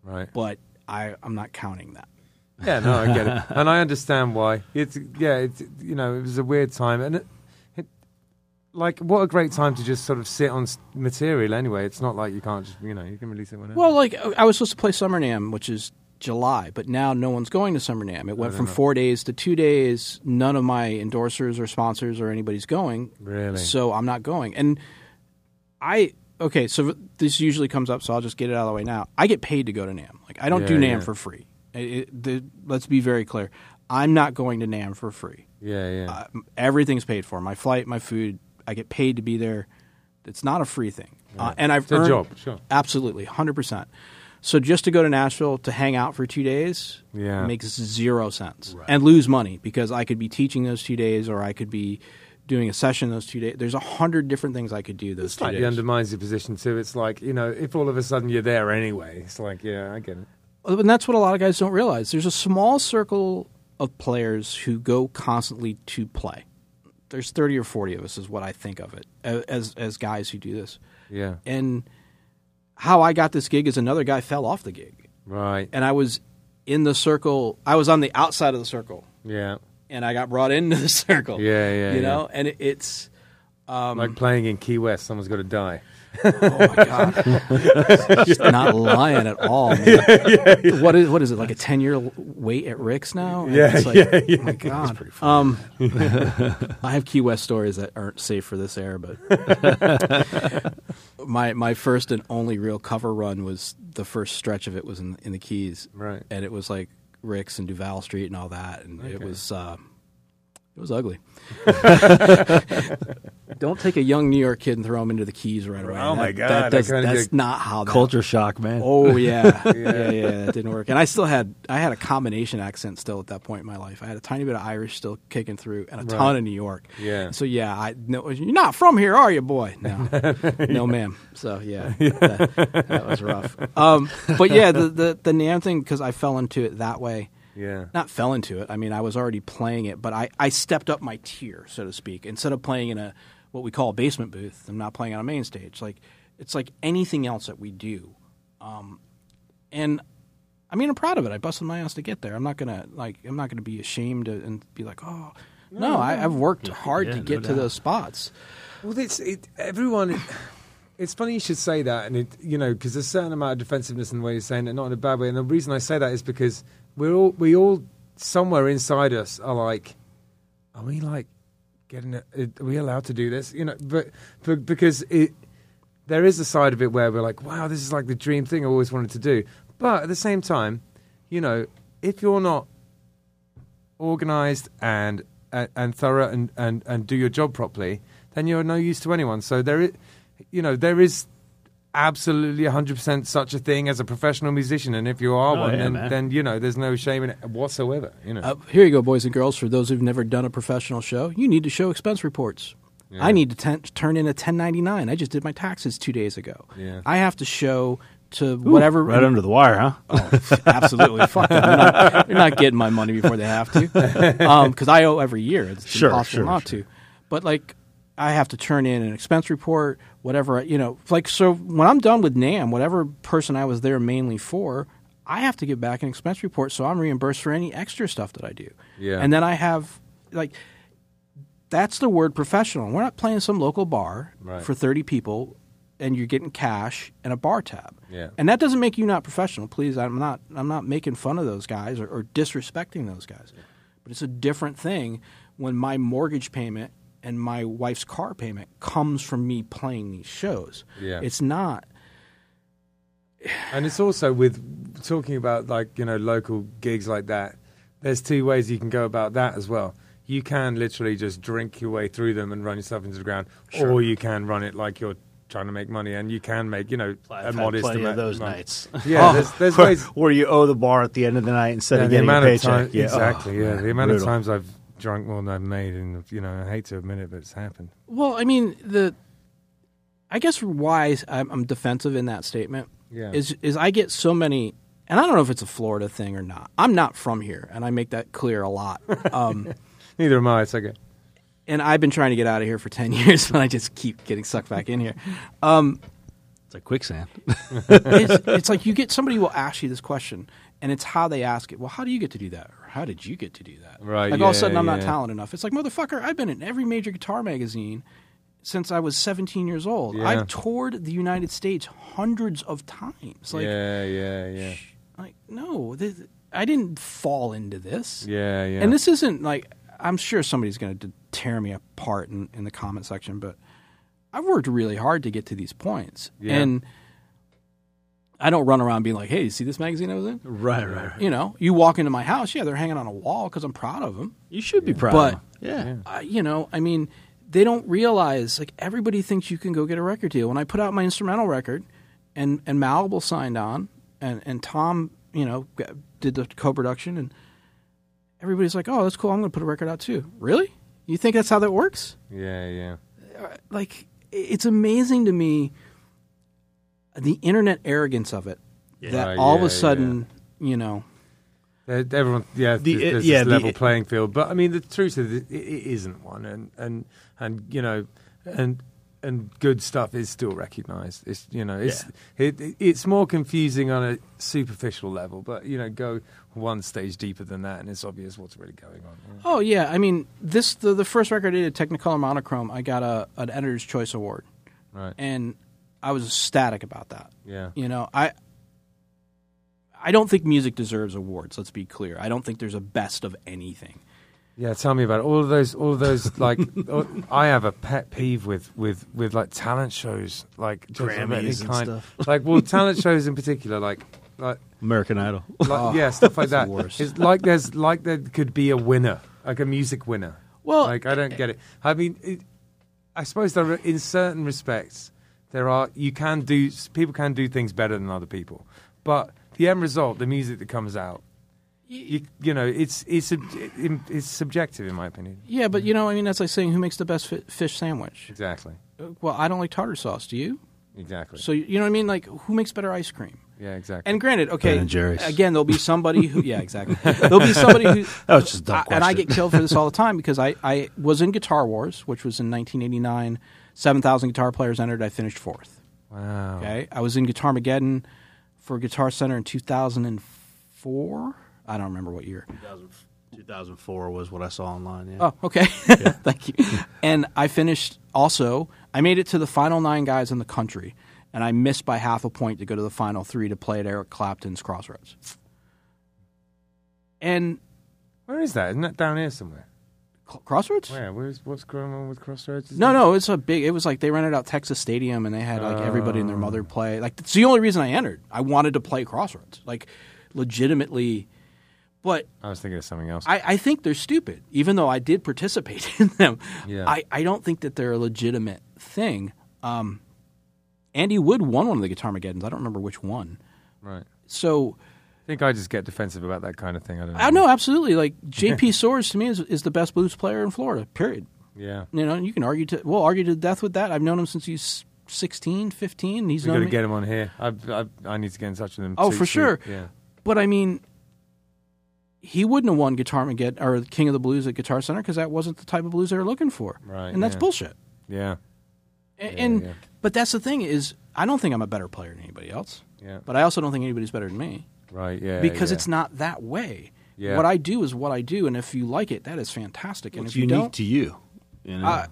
right? But I'm not counting that. Yeah, no, I get it. And I understand why. It's you know, it was a weird time. And like, what a great time to just sort of sit on material anyway. It's not like you can't just, you know, you can release it whenever. Well, like, I was supposed to play Summer NAMM, which is July, but now no one's going to Summer NAMM. It went from 4 days to 2 days. None of my endorsers or sponsors or anybody's going. Really? So I'm not going. And okay, so this usually comes up, so I'll just get it out of the way now. I get paid to go to NAMM. Like, I don't do NAMM for free. Let's be very clear. I'm not going to NAMM for free. Yeah. Everything's paid for. My flight, my food. I get paid to be there. It's not a free thing. Yeah. And I've earned a job. Sure. Absolutely, 100%. So just to go to Nashville to hang out for 2 days makes zero sense. Right. And lose money because I could be teaching those 2 days or I could be doing a session those 2 days. There's 100 different things I could do those 2 days. It slightly undermines your position too. It's like, you know, if all of a sudden you're there anyway, it's like, yeah, I get it. And that's what a lot of guys don't realize. There's a small circle of players who go constantly to play. There's 30 or 40 of us is what I think of it as guys who do this. Yeah. And how I got this gig is another guy fell off the gig. Right. And I was in the circle. I was on the outside of the circle. Yeah. And I got brought into the circle. Yeah. You know? And it's like playing in Key West. Someone's got to die. Oh, my God. Just not lying at all, man. Yeah. What is it, like a 10-year wait at Rick's now? And it's like, oh, my God. That's pretty funny. I have Key West stories that aren't safe for this air, but my first and only real cover run was the first stretch of it was in the Keys. Right. And it was like Rick's and Duval Street and all that, and it was ugly. Don't take a young New York kid and throw him into the Keys right away. Oh, my God. That's not how that... Culture shock, man. Oh, yeah. Yeah, that didn't work. And I had a combination accent still at that point in my life. I had a tiny bit of Irish still kicking through and a ton of New York. Yeah. So, you're not from here, are you, boy? No. No, ma'am. So, that was rough. But, the NAMM thing, because I fell into it that way. Yeah. Not fell into it. I mean, I was already playing it, but I stepped up my tier, so to speak. Instead of playing in what we call a basement booth, I'm not playing on a main stage. Like, it's like anything else that we do. And I mean, I'm proud of it. I busted my ass to get there. I'm not gonna be ashamed and be like, oh no, I've worked hard to get to those spots. Well, it's funny you should say that, and because there's a certain amount of defensiveness in the way you're saying it, not in a bad way. And the reason I say that is because we all somewhere inside us are like, are we like getting it? Are we allowed to do this? You know, but because there is a side of it where we're like, wow, this is like the dream thing I always wanted to do. But at the same time, you know, if you're not organized and thorough and do your job properly, then you're no use to anyone. So there is absolutely 100% such a thing as a professional musician, and if you are then there's no shame in it whatsoever. Here you go, boys and girls. For those who've never done a professional show, you need to show expense reports. Yeah. I need to turn in a 1099. I just did my taxes 2 days ago. Yeah. I have to show to whatever. Right under the wire, huh? Oh, absolutely. Fuck them. They're not getting my money before they have to, because I owe every year. It's impossible not to. But like, I have to turn in an expense report, whatever, so when I'm done with NAMM, whatever person I was there mainly for, I have to give back an expense report so I'm reimbursed for any extra stuff that I do. Yeah. And then I have, that's the word professional. We're not playing some local bar for 30 people and you're getting cash and a bar tab. Yeah. And that doesn't make you not professional. Please, I'm not making fun of those guys or disrespecting those guys. Yeah. But it's a different thing when my mortgage payment and my wife's car payment comes from me playing these shows. Yeah. It's not. And it's also with talking about local gigs like that, there's two ways you can go about that as well. You can literally just drink your way through them and run yourself into the ground, or you can run it like you're trying to make money, and you can make a modest amount of those nights. Yeah, there's ways where you owe the bar at the end of the night instead of getting a paycheck. The amount of times I've drunk more than I've made, and I hate to admit it, but it's happened. Well, I mean, I guess why I'm defensive in that statement is I get so many And I don't know if it's a Florida thing or not. I'm not from here, and I make that clear a lot. Neither am I. It's okay. And I've been trying to get out of here for 10 years, and I just keep getting sucked back in here. It's like quicksand. It's like you get somebody will ask you this question, and it's how they ask it. Well, how do you get to do that? Or how did you get to do that? Right. Like all of a sudden, I'm not talented enough. It's like, motherfucker, I've been in every major guitar magazine since I was 17 years old. Yeah. I've toured the United States hundreds of times. Like, like, no, I didn't fall into this. Yeah, yeah. And this isn't like, I'm sure somebody's going to tear me apart in the comment section, but I've worked really hard to get to these points. Yeah. And I don't run around being like, hey, you see this magazine I was in? Right. You know, you walk into my house, they're hanging on a wall because I'm proud of them. You should be proud of them. You know, I mean, they don't realize, like, everybody thinks you can go get a record deal. When I put out my instrumental record and Malleable signed on and Tom, you know, did the co-production, and everybody's like, oh, that's cool, I'm going to put a record out too. Really? You think that's how that works? Yeah. Like, it's amazing to me the internet arrogance of it that all of a sudden, you know. Everyone, there's this level playing field. But, I mean, the truth is it isn't one. And you know, and good stuff is still recognized. It's, you know, it's more confusing on a superficial level. But, you know, go one stage deeper than that, and it's obvious what's really going on. Yeah. Oh, yeah. I mean, this the first record I did, Technicolor Monochrome, I got an Editor's Choice Award. Right. And I was ecstatic about that. Yeah. You know, I don't think music deserves awards. Let's be clear. I don't think there's a best of anything. Yeah, tell me about it. All of those. Like, I have a pet peeve with like talent shows, like Grammys and stuff. Like, well, talent shows in particular, like American Idol, stuff like that. It's like there could be a winner, like a music winner. Well, like I don't get it. I mean, I suppose there are, in certain respects, people can do things better than other people, but the end result, the music that comes out, you know, it's subjective in my opinion. Yeah, but you know, I mean, that's like saying who makes the best fish sandwich. Exactly. Well, I don't like tartar sauce. Do you? Exactly. So you know what I mean? Like, who makes better ice cream? Yeah, exactly. And granted, okay, again, there'll be somebody who, yeah, exactly. There'll be somebody who, oh, it's just a dumb question. And I get killed for this all the time because I was in Guitar Wars, which was in 1989. 7,000 guitar players entered. I finished fourth. Wow. Okay, I was in Guitarmageddon for Guitar Center in 2004. I don't remember what year. 2004 was what I saw online. Yeah. Oh, okay. Yeah. Thank you. And I finished also. I made it to the final 9 guys in the country, and I missed by half a point to go to the final 3 to play at Eric Clapton's Crossroads. And where is that? Isn't that down here somewhere? Crossroads? Yeah, what's going on with Crossroads? No, it's it was like they rented out Texas Stadium and they had like everybody and their mother play. Like, it's the only reason I entered. I wanted to play Crossroads, like legitimately. But I was thinking of something else. I think they're stupid, even though I did participate in them. Yeah. I don't think that they're a legitimate thing. Andy Wood won one of the Guitarmageddons. I don't remember which one. Right. So I think I just get defensive about that kind of thing. I don't know. I know, absolutely. Like, J.P. Soares, to me, is the best blues player in Florida, period. Yeah. You know, you can argue to death with that. I've known him since he was 16, 15. We've got to get him on here. I need to get in touch with him. Oh, for sure. Yeah. But, I mean, he wouldn't have won Guitarmageddon or King of the Blues at Guitar Center because that wasn't the type of blues they were looking for. Right. And that's bullshit. Yeah. And But that's the thing is, I don't think I'm a better player than anybody else. Yeah. But I also don't think anybody's better than me. Right, yeah. Because it's not that way. Yeah. What I do is what I do, and if you like it, that is fantastic. And it's unique to you. You know?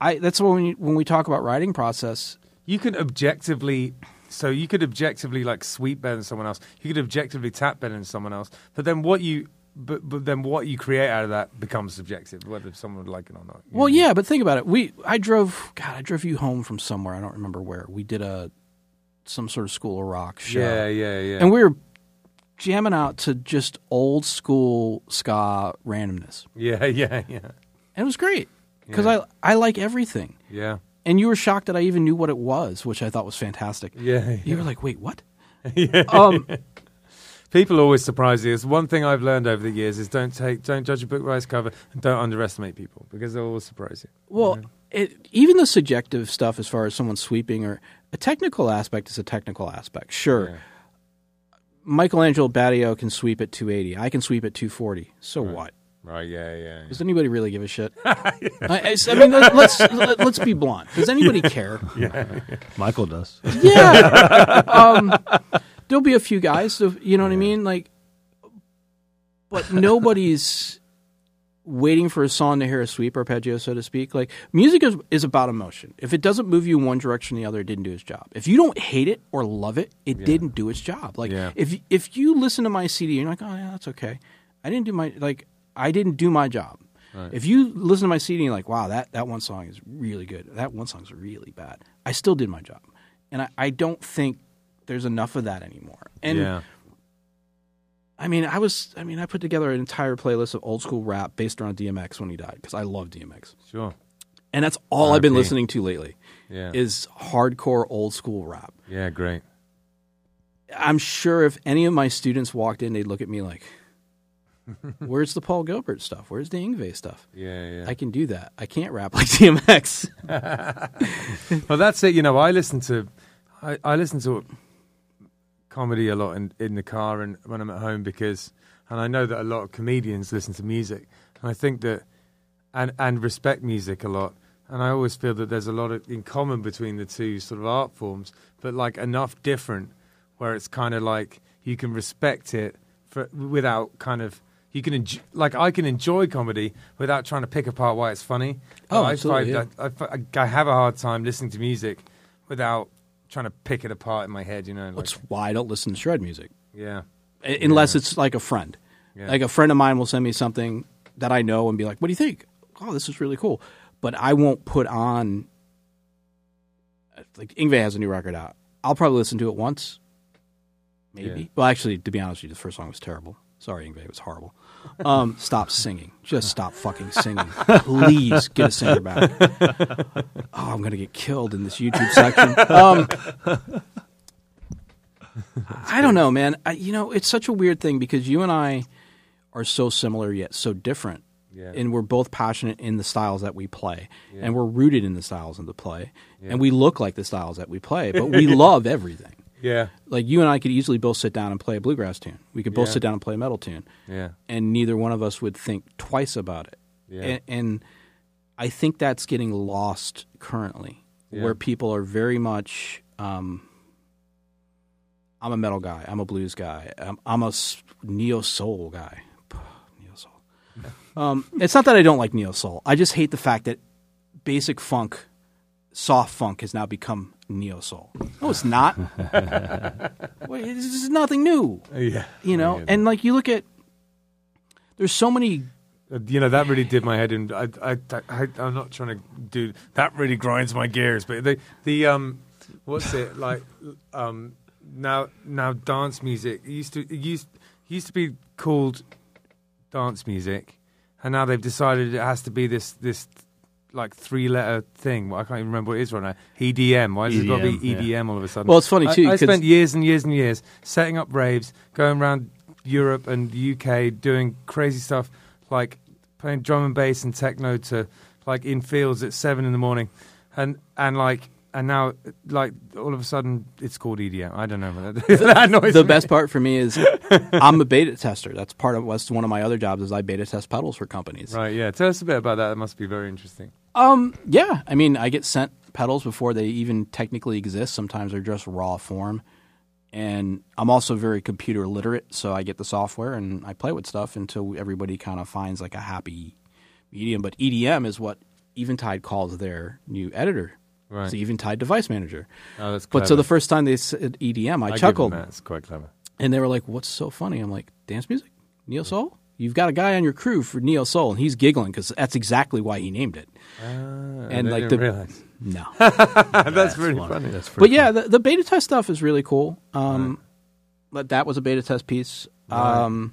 That's when we talk about writing process. You could objectively like sweep better than someone else. You could objectively tap better than someone else. But then what you create out of that becomes subjective, whether someone would like it or not. Well, but think about it. I drove you home from somewhere. I don't remember where. We did some sort of School of Rock show. Yeah. And we were jamming out to just old school ska randomness. Yeah. And it was great because I like everything. Yeah. And you were shocked that I even knew what it was, which I thought was fantastic. Yeah. You were like, wait, what? People always surprise you. It's one thing I've learned over the years is don't judge a book by its cover and don't underestimate people because they'll always surprise you. Well, even the subjective stuff as far as someone sweeping or a technical aspect is a technical aspect, sure. Yeah. Michelangelo Battiato can sweep at 280. I can sweep at 240. So right. What? Right, yeah. Does anybody really give a shit? I mean, let's be blunt. Does anybody care? Yeah. Michael does. Yeah. There'll be a few guys, you know what I mean? Like, but nobody's waiting for a song to hear a sweep arpeggio, so to speak. Like, music is about emotion. If it doesn't move you in one direction or the other, it didn't do its job. If you don't hate it or love it, it didn't do its job. Like, if you listen to my CD, you're like, oh, yeah, that's okay. I didn't do my job. Right. If you listen to my CD and you're like, wow, that one song is really good. That one song's really bad. I still did my job. And I don't think there's enough of that anymore. And I put together an entire playlist of old school rap based around DMX when he died because I love DMX. Sure. And that's all I've been listening to lately is hardcore old school rap. Yeah, great. I'm sure if any of my students walked in, they'd look at me like, where's the Paul Gilbert stuff? Where's the Yngwie stuff? Yeah. I can do that. I can't rap like DMX. Well, that's it. You know, I listen to comedy a lot in the car and when I'm at home because I know that a lot of comedians listen to music. And I think that and respect music a lot. And I always feel that there's a lot in common between the two sort of art forms, but like enough different where it's kind of like you can respect it without kind of. You can I can enjoy comedy without trying to pick apart why it's funny. Oh, absolutely. I have a hard time listening to music without trying to pick it apart in my head. You know, like, that's why I don't listen to shred music. Yeah, unless it's like a friend. Yeah. Like a friend of mine will send me something that I know and be like, "What do you think? Oh, this is really cool." But I won't put on. Like Yngwie has a new record out. I'll probably listen to it once. Maybe. Yeah. Well, actually, to be honest with you, the first song was terrible. Sorry, Yngwie, it was horrible. Stop singing. Just stop fucking singing. Please get a singer back. Oh, I'm going to get killed in this YouTube section. I don't know, man. It's such a weird thing because you and I are so similar yet so different. Yeah. And we're both passionate in the styles that we play. Yeah. And we're rooted in the styles that we play. Yeah. And we look like the styles that we play, but we love everything. Yeah. Like you and I could easily both sit down and play a bluegrass tune. We could both sit down and play a metal tune. Yeah. And neither one of us would think twice about it. Yeah. And I think that's getting lost currently where people are very much I'm a metal guy. I'm a blues guy. I'm a neo-soul guy. Neo-soul. It's not that I don't like neo-soul. I just hate the fact that basic funk, soft funk has now become neo soul. No, it's not. This is nothing new. Yeah, you know, and like you look at, there's so many. You know, that really did my head in. I'm not trying to do that. Really grinds my gears. But the what's it like? Now dance music it used to be called dance music, and now they've decided it has to be this. Like 3-letter thing. Well, I can't even remember what it is right now. EDM. Why has it got to be EDM all of a sudden? Well, it's funny too. I spent years and years and years setting up raves, going around Europe and the UK, doing crazy stuff like playing drum and bass and techno to like in fields at 7 a.m, and now like all of a sudden it's called EDM. I don't know about that. That noise. The best part for me is I'm a beta tester. That's one of my other jobs is I beta test pedals for companies. Right. Yeah. Tell us a bit about that. That must be very interesting. Yeah. I mean, I get sent pedals before they even technically exist. Sometimes they're just raw form. And I'm also very computer literate, so I get the software and I play with stuff until everybody kind of finds like a happy medium. But EDM is what Eventide calls their new editor. Right. It's the Eventide device manager. Oh, that's clever. But so the first time they said EDM, I chuckled. That's quite clever. And they were like, what's so funny? I'm like, dance music? Neo-soul? You've got a guy on your crew for Neo Soul, and he's giggling because that's exactly why he named it. No, that's really funny. That's pretty funny. The beta test stuff is really cool. But that was a beta test piece. I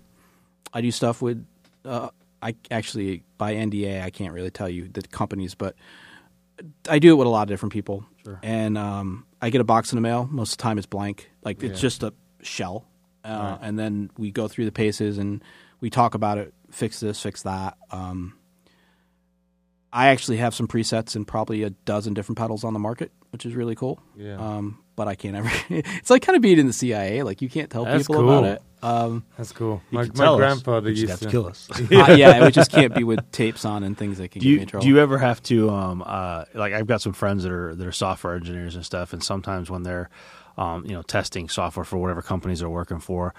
do stuff with. I actually by NDA, I can't really tell you the companies, but I do it with a lot of different people. Sure. And I get a box in the mail. Most of the time, it's blank. Like it's just a shell, and then we go through the paces and. We talk about it, fix this, fix that. I actually have some presets and probably a dozen different pedals on the market, which is really cool. Yeah. but I can't ever. It's like kind of being in the CIA. Like you can't tell people about it. That's cool. My grandfather used to kill us. Yeah, we just can't be with tapes on and things that can get me in trouble. Do you ever have to like? I've got some friends that are software engineers and stuff, and sometimes when they're testing software for whatever companies they're working for,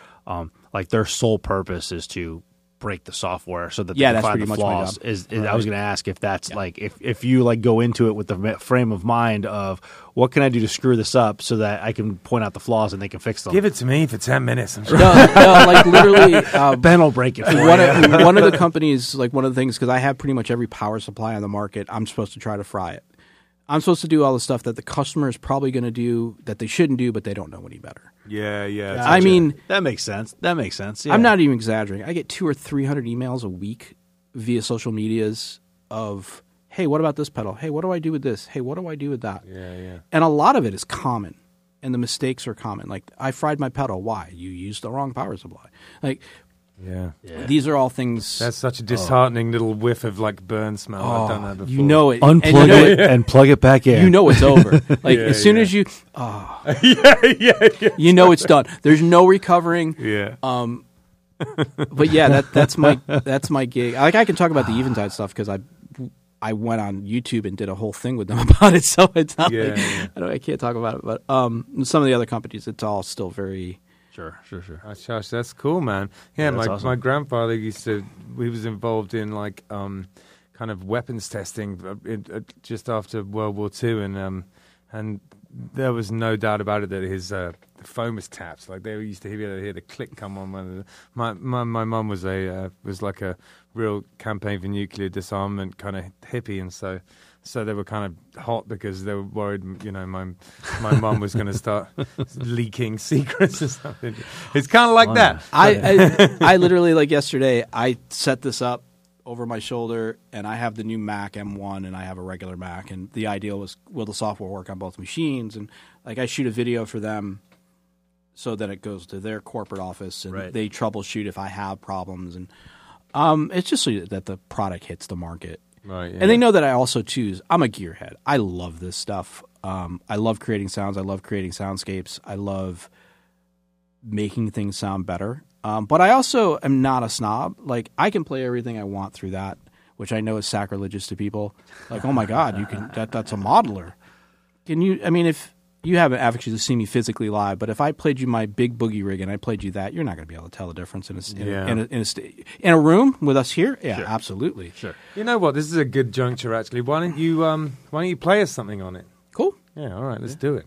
like their sole purpose is to break the software so that they can find the flaws. I was going to ask if that's like if you like go into it with the frame of mind of what can I do to screw this up so that I can point out the flaws and they can fix them. Give it to me for 10 minutes. I'm sure. No, like literally, Ben will break it for you. One of the companies, like one of the things, because I have pretty much every power supply on the market, I'm supposed to try to fry it. I'm supposed to do all the stuff that the customer is probably going to do that they shouldn't do, but they don't know any better. Yeah. I mean, that makes sense. Yeah. I'm not even exaggerating. I get 200 or 300 emails a week via social medias of, hey, what about this pedal? Hey, what do I do with this? Hey, what do I do with that? Yeah. And a lot of it is common, and the mistakes are common. Like, I fried my pedal. Why? You used the wrong power supply. Like. Yeah. These are all things. That's such a disheartening little whiff of like burn smell. I've done that before. You know it. Unplug it and plug it back in. You know it's over. Like as soon as you, you know it's done. There's no recovering. Yeah. But yeah, that's my gig. Like I can talk about the Eventide stuff because I went on YouTube and did a whole thing with them about it. So it's not I can't talk about it. But some of the other companies, it's all still very. Sure. Oh, gosh, that's cool, man. Yeah, my awesome. My grandfather used to. He was involved in like kind of weapons testing just after World War II, and there was no doubt about it that his foam was tapped. Like they used to hear the click come on. My mum was like a real campaign for nuclear disarmament kind of hippie, and so they were kind of hot because they were worried, my mum was going to start leaking secrets or something. It's kind of like that. I literally, like yesterday, I set this up over my shoulder, and I have the new Mac M1, and I have a regular Mac. And the idea was, will the software work on both machines? And like I shoot a video for them so that it goes to their corporate office, and they troubleshoot if I have problems. And it's just so that the product hits the market. Right, yeah. And they know that I also choose. I'm a gearhead. I love this stuff. I love creating sounds. I love creating soundscapes. I love making things sound better. But I also am not a snob. Like I can play everything I want through that, which I know is sacrilegious to people. Like, oh my God, you can. That's a modeler. Can you? I mean, if you haven't actually seen me physically live, but if I played you my big boogie rig and I played you that, you're not going to be able to tell the difference in a room with us here. Yeah, sure. Absolutely. Sure. You know what? This is a good juncture, actually. Why don't you play us something on it? Cool. Yeah. All right. Let's do it.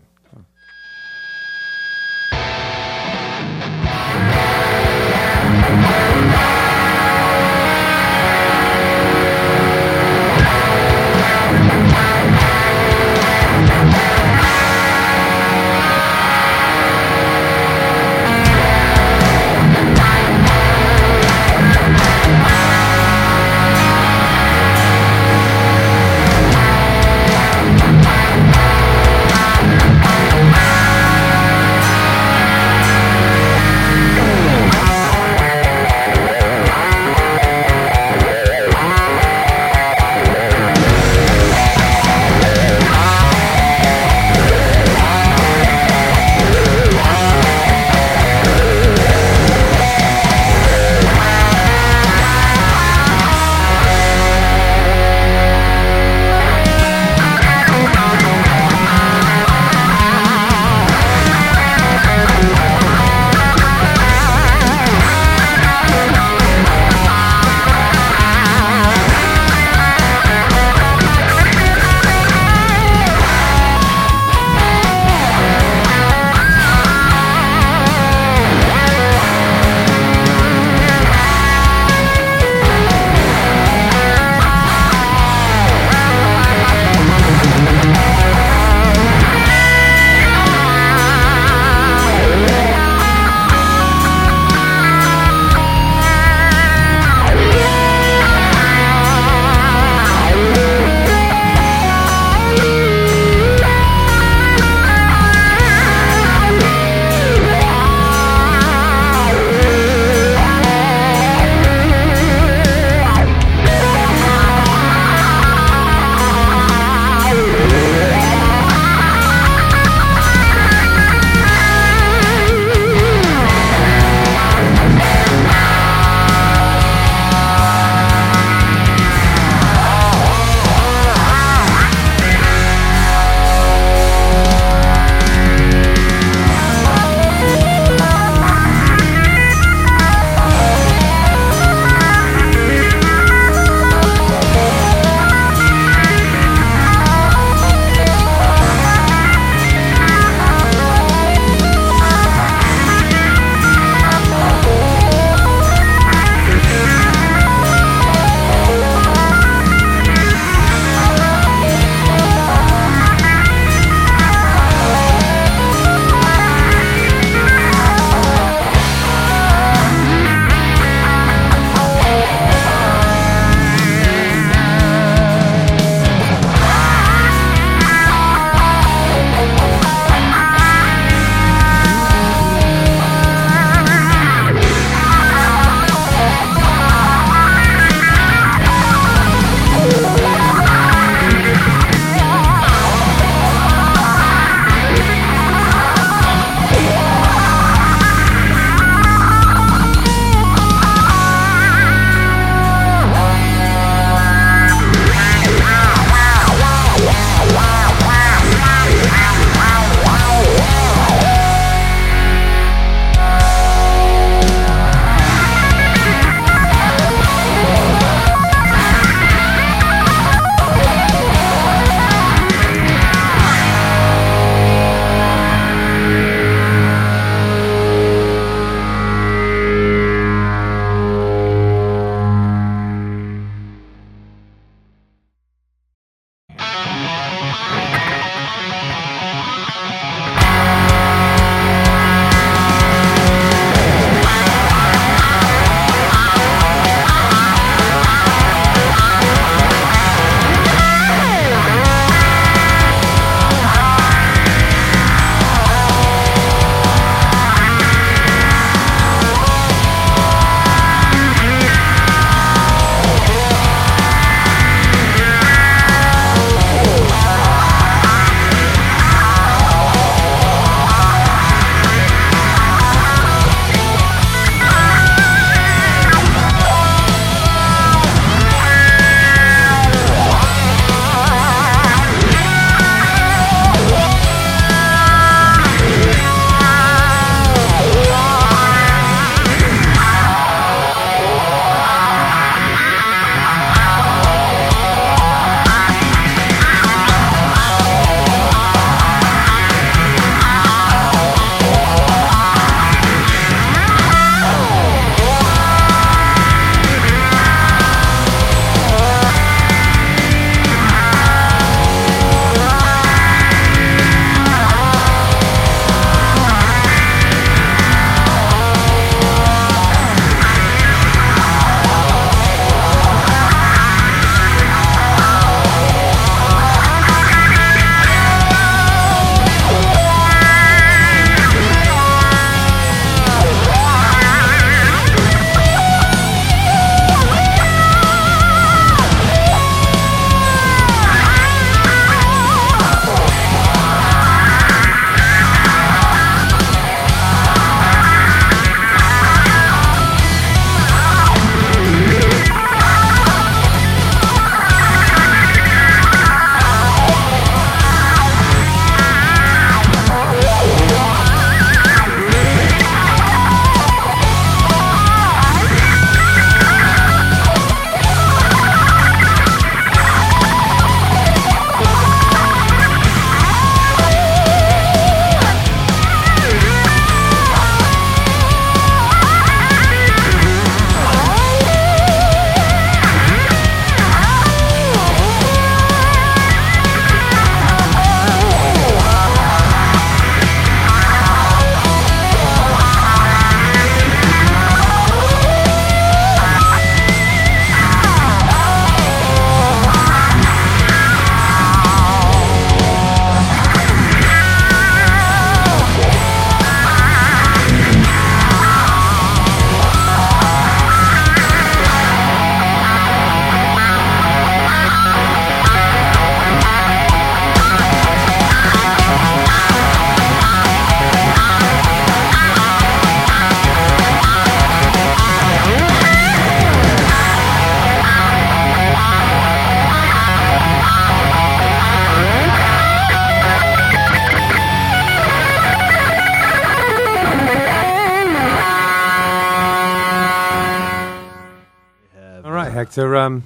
Hector.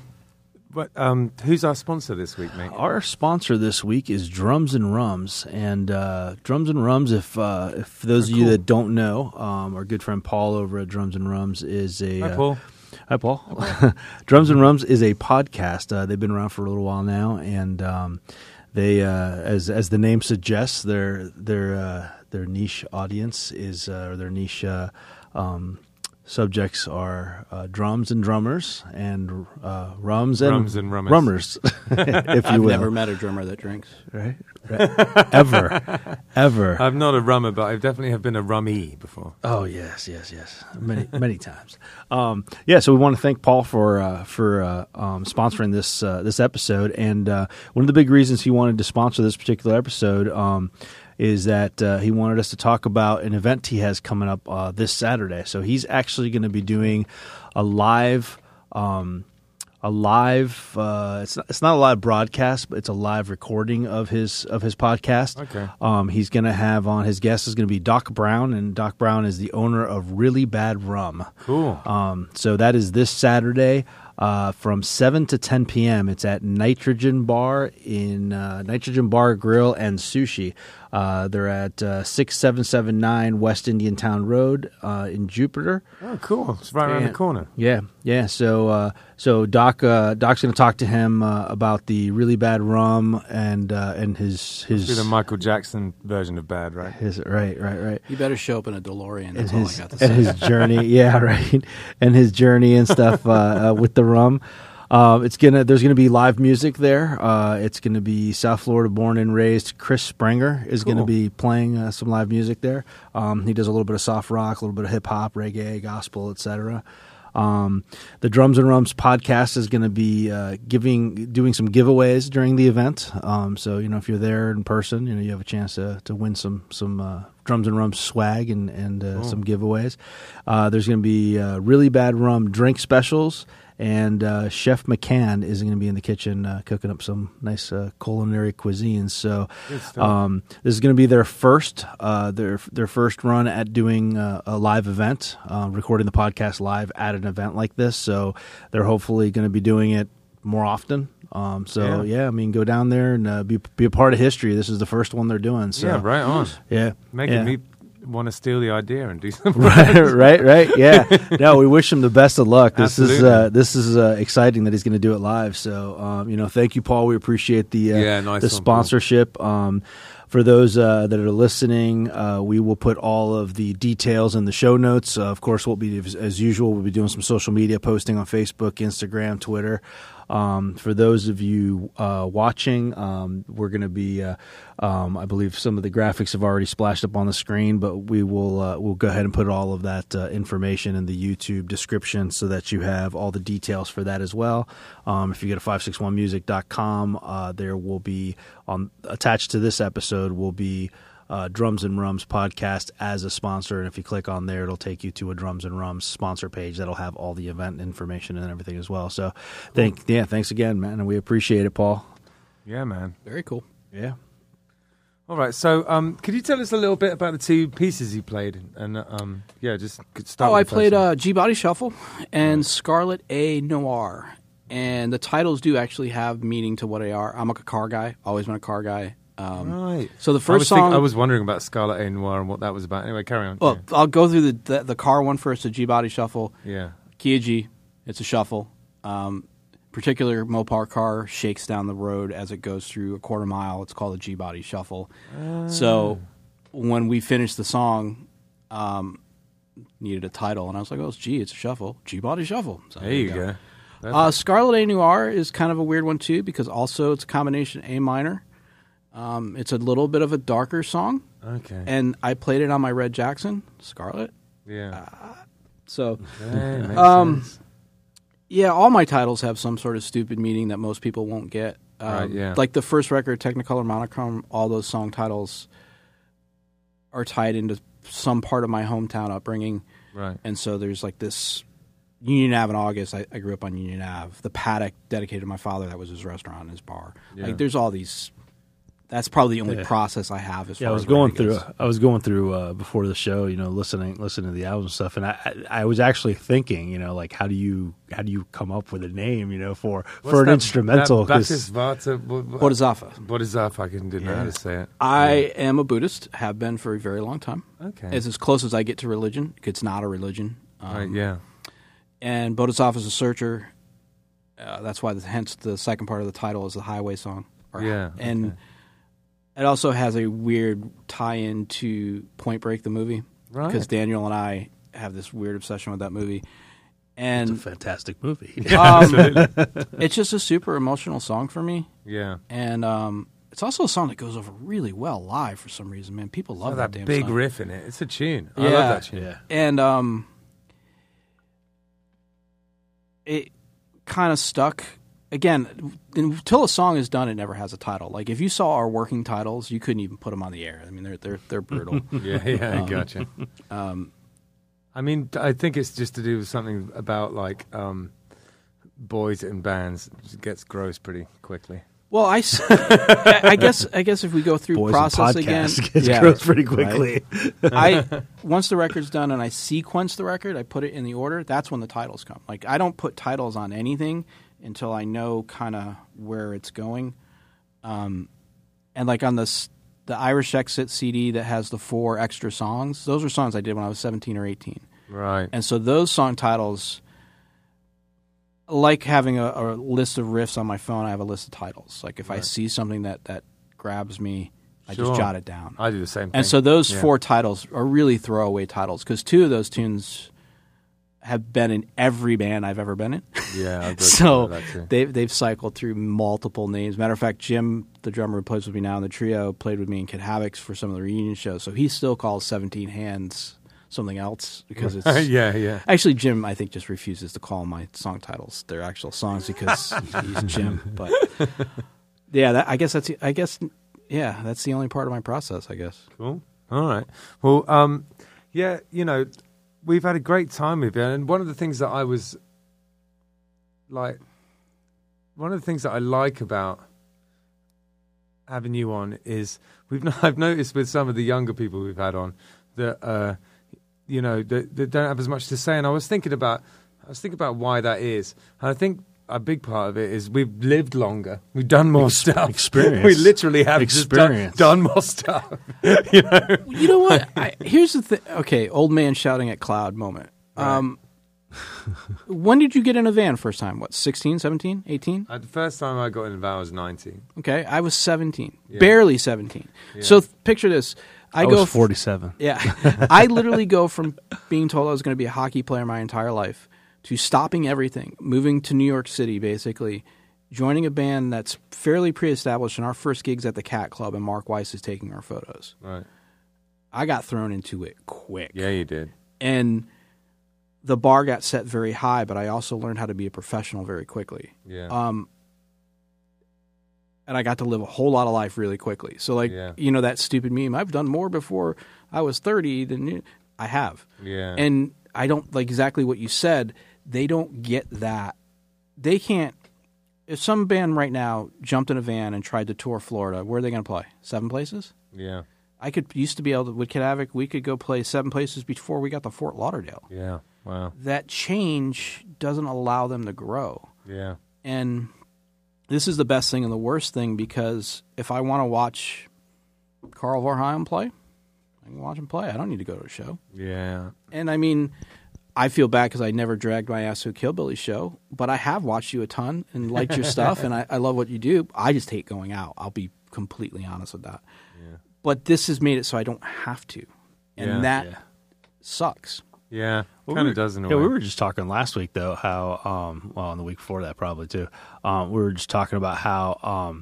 Who's our sponsor this week, mate? Our sponsor this week is Drums and Rums, and Drums and Rums. If those of you that don't know, our good friend Paul over at Drums and Rums is a Hi, Paul. Drums and Rums is a podcast. They've been around for a little while now, and they, as the name suggests, their niche audience is or their niche subjects are drums and drummers and rums and rummers, if you will. I've never met a drummer that drinks. Right. Ever. I'm not a rummer, but I definitely have been a rummy before. Oh, yes. Many times. So we want to thank Paul for sponsoring this episode. And one of the big reasons he wanted to sponsor this particular episode is that he wanted us to talk about an event he has coming up this Saturday. So he's actually going to be doing a live it's not a live broadcast, but it's a live recording of his podcast. Okay. He's going to have on, his guest is going to be Doc Brown, and Doc Brown is the owner of Really Bad Rum. Cool. So that is this Saturday. From 7 to 10 p.m., it's at Nitrogen Bar in Nitrogen Bar Grill and Sushi. They're at 6779 West Indian Town Road in Jupiter. Oh, cool! It's right around the corner. Yeah. So Doc's going to talk to him about the Really Bad Rum and his the Michael Jackson version of bad, right? Right. You better show up in a DeLorean. That's all I got to say. And his journey, and his journey and stuff with the rum. There's gonna be live music there. It's gonna be South Florida born and raised Chris Springer is gonna be playing some live music there. He does a little bit of soft rock, a little bit of hip hop, reggae, gospel, etc. The Drums and Rums podcast is gonna be doing some giveaways during the event. So if you're there in person, you have a chance to win some Drums and Rum swag and some giveaways. There's gonna be Really Bad Rum drink specials. And Chef McCann is going to be in the kitchen cooking up some nice culinary cuisines. So this is going to be their first run at doing a live event, recording the podcast live at an event like this. So they're hopefully going to be doing it more often. Go down there and be a part of history. This is the first one they're doing. So. Yeah, right on. Yeah. Making me want to steal the idea and do something. right. Yeah. No, we wish him the best of luck. This Absolutely. Is exciting that he's going to do it live. So, thank you, Paul. We appreciate the sponsorship. For those that are listening, we will put all of the details in the show notes. Of course, we'll be, as usual, we'll be doing some social media posting on Facebook, Instagram, Twitter. For those of you watching, we're going to be, I believe some of the graphics have already splashed up on the screen, but we will we'll go ahead and put all of that information in the YouTube description so that you have all the details for that as well. If you go to 561music.com, there will be, attached to this episode, will be Drums and Rums podcast as a sponsor, and if you click on there, it'll take you to a Drums and Rums sponsor page that'll have all the event information and everything as well. So, thanks again, man, and we appreciate it, Paul. Yeah, man, very cool. Yeah. All right, so could you tell us a little bit about the two pieces you played, and just start. Oh, I played G Body Shuffle and Scarlet A Noir, and the titles do actually have meaning to what they are. I'm a car guy, always been a car guy. Right. So the first song, I was wondering about Scarlet A Noir and what that was about. Anyway, carry on. Well, yeah. I'll go through the car one first. The G Body Shuffle. Yeah. Kia G. It's a shuffle. Particular Mopar car shakes down the road as it goes through a quarter mile. It's called a G Body Shuffle. So when we finished the song, needed a title, and I was like, "Oh, it's a shuffle. G Body Shuffle." So there you go. Scarlet A Noir is kind of a weird one too, because also it's a combination A minor. It's a little bit of a darker song. Okay. And I played it on my Red Jackson, Scarlet. Yeah. Sense. Yeah, all my titles have some sort of stupid meaning that most people won't get. Right, yeah. Like the first record, Technicolor Monochrome, all those song titles are tied into some part of my hometown upbringing. Right. And so there's like this Union Ave in August. I grew up on Union Ave. The paddock dedicated to my father, that was his restaurant and his bar. Yeah. Like there's all these that's probably the only process I have. As far as I was going through before the show, you know, listening to the album stuff, and I was actually thinking, you know, like how do you come up with a name, you know, for an instrumental? Bodhisattva. Bodhisattva. I didn't know how to say it. I am a Buddhist, have been for a very long time. Okay, it's as close as I get to religion. It's not a religion. And Bodhisattva is a searcher. That's why, hence the second part of the title is the highway song. And it also has a weird tie-in to Point Break, the movie, because Daniel and I have this weird obsession with that movie. And it's a fantastic movie. It's just a super emotional song for me. Yeah, and it's also a song that goes over really well live for some reason. Man, people love that damn big song. Riff in it. It's a tune. I love that tune. Yeah, and it kind of stuck. Again, until a song is done, it never has a title. Like, if you saw our working titles, you couldn't even put them on the air. I mean, they're brutal. I gotcha. I mean, I think it's just to do with something about, like, boys and bands. It gets gross pretty quickly. Well, I guess if we go through boys process and podcast again, gets gross pretty quickly. Right? Once the record's done and I sequence the record, I put it in the order. That's when the titles come. Like, I don't put titles on anything until I know kind of where it's going. And like on the Irish Exit CD that has the 4 extra songs, those are songs I did when I was 17 or 18. Right. And so those song titles, like having a list of riffs on my phone, I have a list of titles. Like if I see something that grabs me, I just jot it down. I do the same thing. And so those 4 titles are really throwaway titles because 2 of those tunes have been in every band I've ever been in. Yeah, so that too. They've cycled through multiple names. Matter of fact, Jim, the drummer who plays with me now in the trio, played with me in Kid Havoc for some of the reunion shows. So he still calls 17 Hands something else because it's Actually, Jim, I think, just refuses to call my song titles their actual songs because he's Jim. But that's the only part of my process, I guess. Cool. All right. Well, you know, we've had a great time with you, and one of the things that I like about having you on is I've noticed with some of the younger people we've had on that you know that don't have as much to say, and I was thinking about why that is, and I think a big part of it is we've lived longer. We've done more stuff. Experience. We literally have experience. Just done more stuff. You know? You know what? Here's the thing. Okay, old man shouting at cloud moment. Right. When did you get in a van first time? What, 16, 17, 18? The first time I got in a van I was 19. Okay, I was 17. Yeah. Barely 17. Yeah. So picture this. I was 47. I literally go from being told I was going to be a hockey player my entire life to stopping everything, moving to New York City, basically, joining a band that's fairly pre-established, and our first gig's at the Cat Club, and Mark Weiss is taking our photos. Right. I got thrown into it quick. Yeah, you did. And the bar got set very high, but I also learned how to be a professional very quickly. Yeah. And I got to live a whole lot of life really quickly. So, like, you know, that stupid meme, I've done more before I was 30 than you. I have. Yeah. And I don't, like exactly what you said, they don't get that. They can't – if some band right now jumped in a van and tried to tour Florida, where are they going to play? 7 places? Yeah. I used to be able to – with Kid Havoc, we could go play 7 places before we got to Fort Lauderdale. Yeah, wow. That change doesn't allow them to grow. Yeah. And this is the best thing and the worst thing, because if I want to watch Carl Varheim play, I can watch him play. I don't need to go to a show. Yeah. And, I mean – I feel bad because I never dragged my ass to a Killbillies show, but I have watched you a ton and liked your stuff, and I love what you do. I just hate going out. I'll be completely honest with that. Yeah. But this has made it so I don't have to, and that sucks. Yeah, kind of does in a way. We were just talking last week, though, how on the week before that probably too, we were just talking about how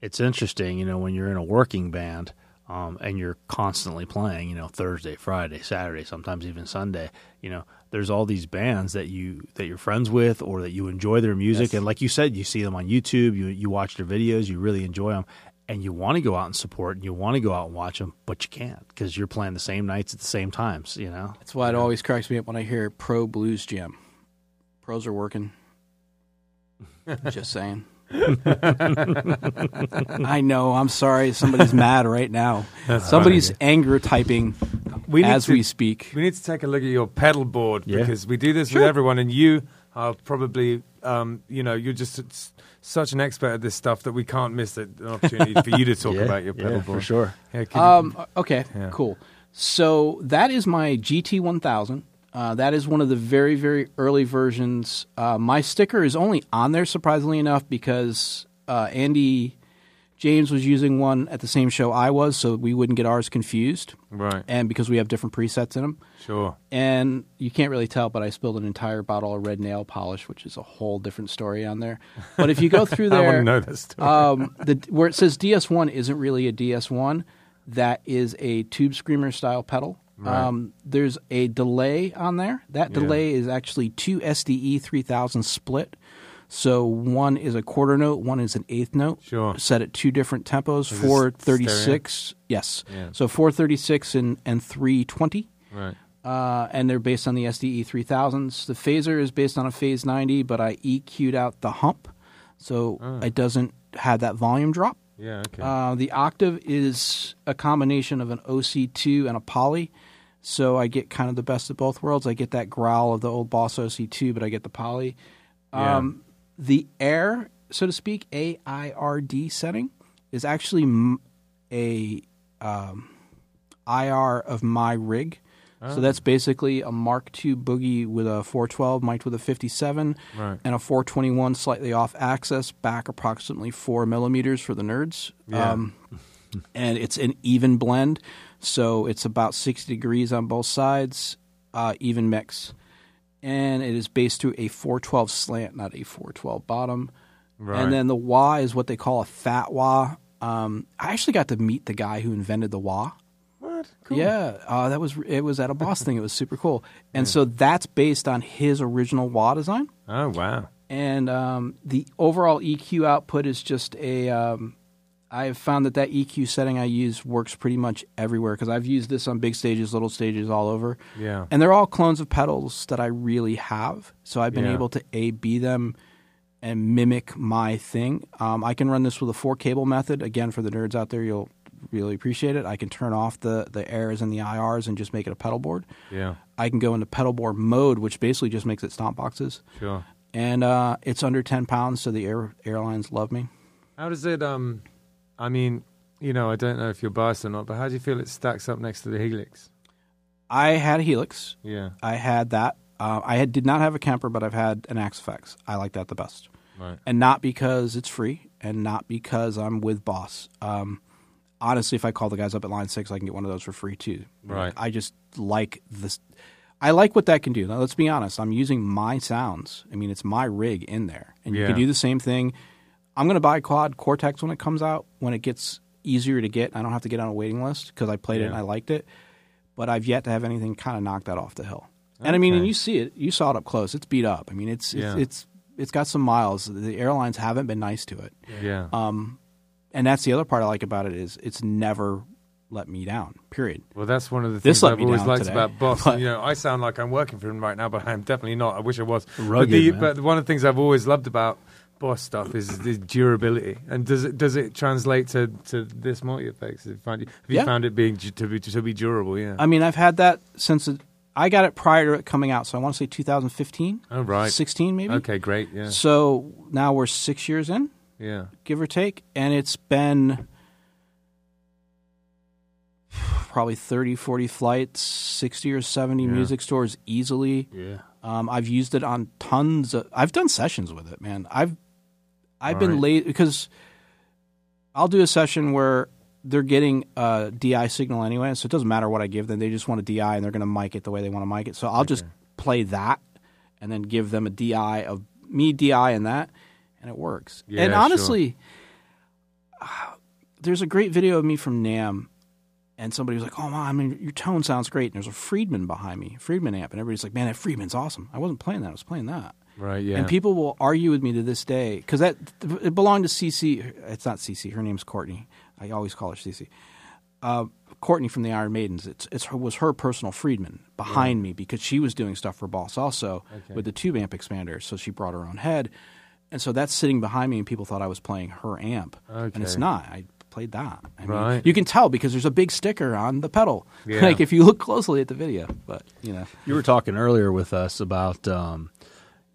it's interesting, you know, when you're in a working band and you're constantly playing, you know, Thursday, Friday, Saturday, sometimes even Sunday, you know, there's all these bands that you're friends with or that you enjoy their music. Yes. And like you said, you see them on YouTube, you watch their videos, you really enjoy them, and you want to go out and support and you want to go out and watch them, but you can't because you're playing the same nights at the same times, you know? That's why it always cracks me up when I hear Pro Blues Jam. Pros are working. Just saying. I know. I'm sorry. Somebody's mad right now. That's Somebody's funny. Anger typing we speak. We need to take a look at your pedal board because we do this with everyone, and you are probably, you're just such an expert at this stuff that we can't miss an opportunity for you to talk about your pedal board. For sure. Yeah, cool. So that is my GT1000. That is one of the very, very early versions. My sticker is only on there, surprisingly enough, because Andy James was using one at the same show I was, so we wouldn't get ours confused. Right. And because we have different presets in them. Sure. And you can't really tell, but I spilled an entire bottle of red nail polish, which is a whole different story on there. But if you go through there, I wouldn't know that story. Where it says DS1 isn't really a DS1. That is a Tube Screamer-style pedal. Right. There's a delay on there. That delay is actually two SDE 3000 split. So one is a quarter note, one is an eighth note. Sure. Set at two different tempos, 436. Stereo? Yes. Yeah. So 436 and 320. Right. And they're based on the SDE 3000s. The phaser is based on a Phase 90, but I EQ'd out the hump, so it doesn't have that volume drop. Yeah, okay. The octave is a combination of an OC2 and a poly, so I get kind of the best of both worlds. I get that growl of the old Boss OC2, but I get the poly. The air, so to speak, AIRD setting is actually IR of my rig. So that's basically a Mark II Boogie with a 412, mic'd with a 57, and a 421 slightly off axis, back approximately 4 millimeters for the nerds. Yeah. And it's an even blend, so it's about 60 degrees on both sides, even mix. And it is based to a 412 slant, not a 412 bottom. Right. And then the wah is what they call a fat wah. I actually got to meet the guy who invented the wah. Cool. Yeah, it was at a Boss thing. It was super cool. And so that's based on his original wah design. Oh, wow. And the overall EQ output is just I have found that EQ setting I use works pretty much everywhere because I've used this on big stages, little stages, all over. Yeah. And they're all clones of pedals that I really have. So I've been able to A-B them and mimic my thing. I can run this with a 4-cable method. Again, for the nerds out there, you'll really appreciate it. I can turn off the airs and the IRs and just make it a pedal board. Yeah. I can go into pedal board mode, which basically just makes it stomp boxes. Sure. And it's under 10 pounds, so the airlines love me. How does it, I don't know if you're biased or not, but how do you feel it stacks up next to the Helix? I had a Helix. Yeah. I had that. Did not have a Kemper, but I've had an Axe FX. I like that the best. Right. And not because it's free and not because I'm with Boss. Honestly, if I call the guys up at Line 6, I can get one of those for free too. Right. I just like this. I like what that can do. Now, let's be honest. I'm using my sounds. I mean, it's my rig in there. And you can do the same thing. I'm going to buy Quad Cortex when it comes out, when it gets easier to get. I don't have to get on a waiting list because I played it and I liked it. But I've yet to have anything kind of knock that off the hill. Okay. And, I mean, you see it. You saw it up close. It's beat up. I mean, it's got some miles. The airlines haven't been nice to it. Yeah. And that's the other part I like about it is it's never let me down, period. Well, that's one of the things I've always liked about Boss. But, I sound like I'm working for him right now, but I'm definitely not. I wish I was. Rugged, but one of the things I've always loved about Boss stuff is the durability. And does it translate to this multi-effects? Have you found it being to be durable? Yeah. I mean, I've had that since I got it prior to it coming out, so I want to say 2015. Oh, right. 16 maybe. Okay, great, yeah. So now we're 6 years in. Yeah, give or take, and it's been probably 30, 40 flights, 60 or 70 music stores easily. Yeah, I've used it on tons of. I've done sessions with it, man. I've been late because I'll do a session where they're getting a DI signal anyway, so it doesn't matter what I give them. They just want a DI, and they're going to mic it the way they want to mic it. So I'll just play that, and then give them a DI of me DI and that. And it works. Yeah, and honestly, there's a great video of me from NAMM, and somebody was like, oh, man, I mean, your tone sounds great. And there's a Friedman behind me, Friedman amp. And everybody's like, man, that Friedman's awesome. I wasn't playing that. I was playing that. Right, yeah. And people will argue with me to this day because it belonged to Cece. It's not Cece. Her name's Courtney. I always call her Cece. Courtney from the Iron Maidens. It was her personal Friedman behind me because she was doing stuff for Boss also with the tube amp expander. So she brought her own head. And so that's sitting behind me, and people thought I was playing her amp. Okay. And it's not. I played that. I mean, you can tell because there's a big sticker on the pedal. Yeah. Like if you look closely at the video. But you know, you were talking earlier with us about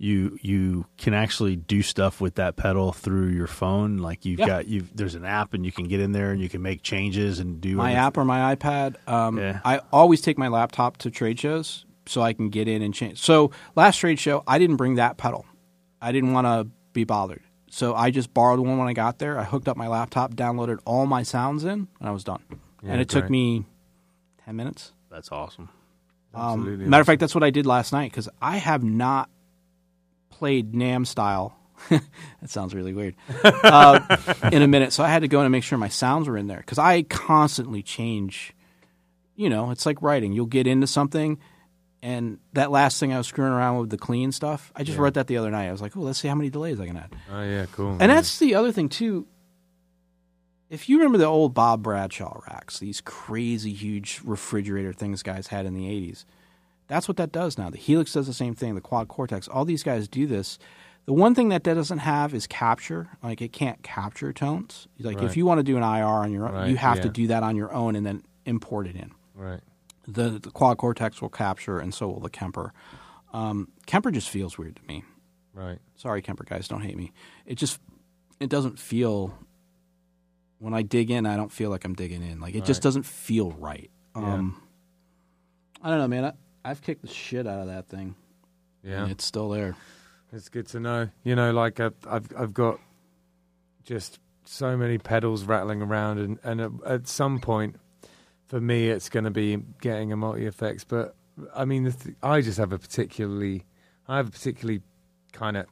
you can actually do stuff with that pedal through your phone. Like there's an app, and you can get in there and you can make changes and do my anything. App or my iPad. I always take my laptop to trade shows so I can get in and change. So last trade show, I didn't bring that pedal. I didn't want to be bothered. So I just borrowed one when I got there. I hooked up my laptop, downloaded all my sounds in, and I was done. Yeah, and it took me 10 minutes. That's awesome. Absolutely awesome. Matter of fact, that's what I did last night because I have not played NAMM style. That sounds really weird. In a minute. So I had to go in and make sure my sounds were in there because I constantly change. You know, it's like writing. You'll get into something. And that last thing I was screwing around with, the clean stuff, I just wrote that the other night. I was like, oh, let's see how many delays I can add. Oh, yeah, cool. And that's the other thing, too. If you remember the old Bob Bradshaw racks, these crazy huge refrigerator things guys had in the 80s, that's what that does now. The Helix does the same thing, the Quad Cortex. All these guys do this. The one thing that doesn't have is capture. Like, it can't capture tones. Like, if you want to do an IR on your own, you have to do that on your own and then import it in. Right. The Quad Cortex will capture, and so will the Kemper. Kemper just feels weird to me. Right. Sorry, Kemper guys, don't hate me. It doesn't feel – when I dig in, I don't feel like I'm digging in. Like, it just doesn't feel right. I don't know, man. I've kicked the shit out of that thing. Yeah. And it's still there. It's good to know. You know, like I've got just so many pedals rattling around, and at some point – for me, it's going to be getting a multi-effects, but I mean, I just have a particularly kind of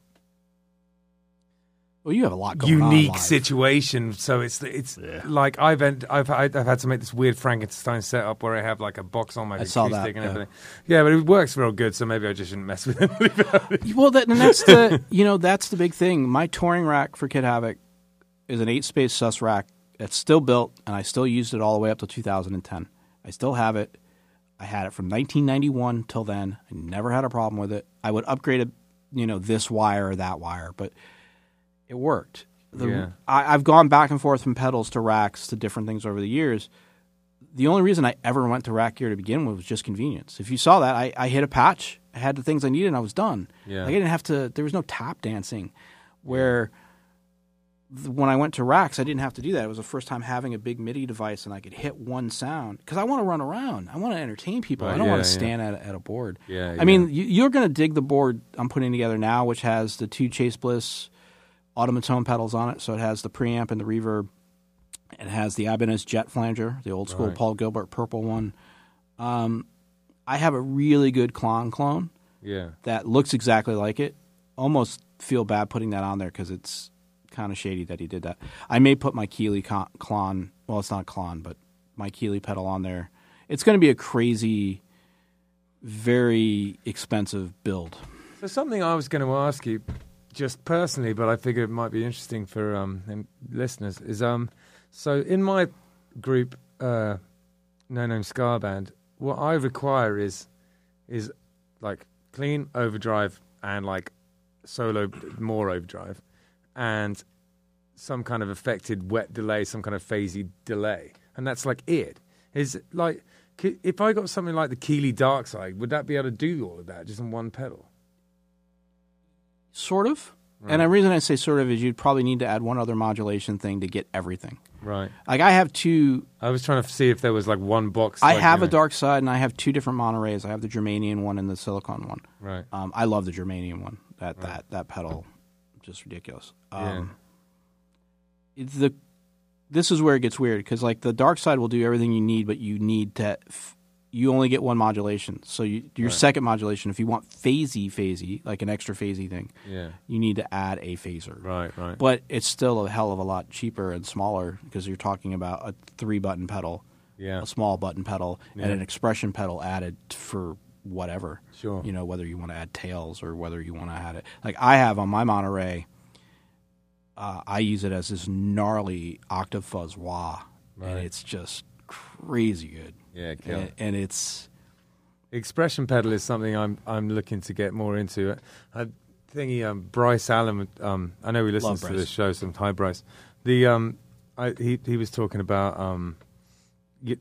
well, you have a lot going unique on situation. So it's like I've had to make this weird Frankenstein setup where I have like a box on my acoustic and everything. Yeah, but it works real good, so maybe I just shouldn't mess with it. Well, that's the big thing. My touring rack for Kid Havoc is an 8-space sus rack. It's still built, and I still used it all the way up to 2010. I still have it. I had it from 1991 till then. I never had a problem with it. I would upgrade it, you know, this wire or that wire, but it worked. I've gone back and forth from pedals to racks to different things over the years. The only reason I ever went to rack gear to begin with was just convenience. If you saw that, I hit a patch. I had the things I needed, and I was done. Yeah. Like I didn't have to – there was no tap dancing where – when I went to racks, I didn't have to do that. It was the first time having a big MIDI device, and I could hit one sound because I want to run around. I want to entertain people. Right, I don't want to stand at a board. Yeah, I mean, you're going to dig the board I'm putting together now, which has the 2 Chase Bliss automaton pedals on it. So it has the preamp and the reverb. It has the Ibanez Jet Flanger, the old school Paul Gilbert purple one. I have a really good Klon clone. Yeah, that looks exactly like it. Almost feel bad putting that on there because it's kind of shady that he did that. I may put my Keeley Klon, well, it's not Klon, but my Keeley pedal on there. It's going to be a crazy, very expensive build. So something I was going to ask you just personally, but I figured it might be interesting for listeners, is so in my group, No Name Scar Band, what I require is like clean overdrive and like solo more overdrive. And some kind of affected wet delay, some kind of phasey delay. And that's like it. Is like, if I got something like the Keeley Darkside, would that be able to do all of that just in one pedal? Sort of. Right. And the reason I say sort of is you'd probably need to add one other modulation thing to get everything. Right. Like I have two. I was trying to see if there was like one box. I have a Darkside and I have two different Monterey's. I have the Germanian one and the silicone one. Right. I love the Germanian one. That pedal. Just ridiculous. This is where it gets weird because like the dark side will do everything you need, but you need to you only get one modulation. So your second modulation, if you want phasey, like an extra phasey thing, you need to add a phaser. Right. But it's still a hell of a lot cheaper and smaller because you're talking about a 3-button pedal, a small button pedal, and an expression pedal added for whatever, sure. You know, whether you want to add tails or whether you want to add it. Like I have on my Monterey, I use it as this gnarly octave fuzz wah, and it's just crazy good. Yeah, kill. And it's expression pedal is something I'm looking to get more into. I thingy, Bryce Allen. I know he listens to this show sometimes. Hi, Bryce. The he was talking about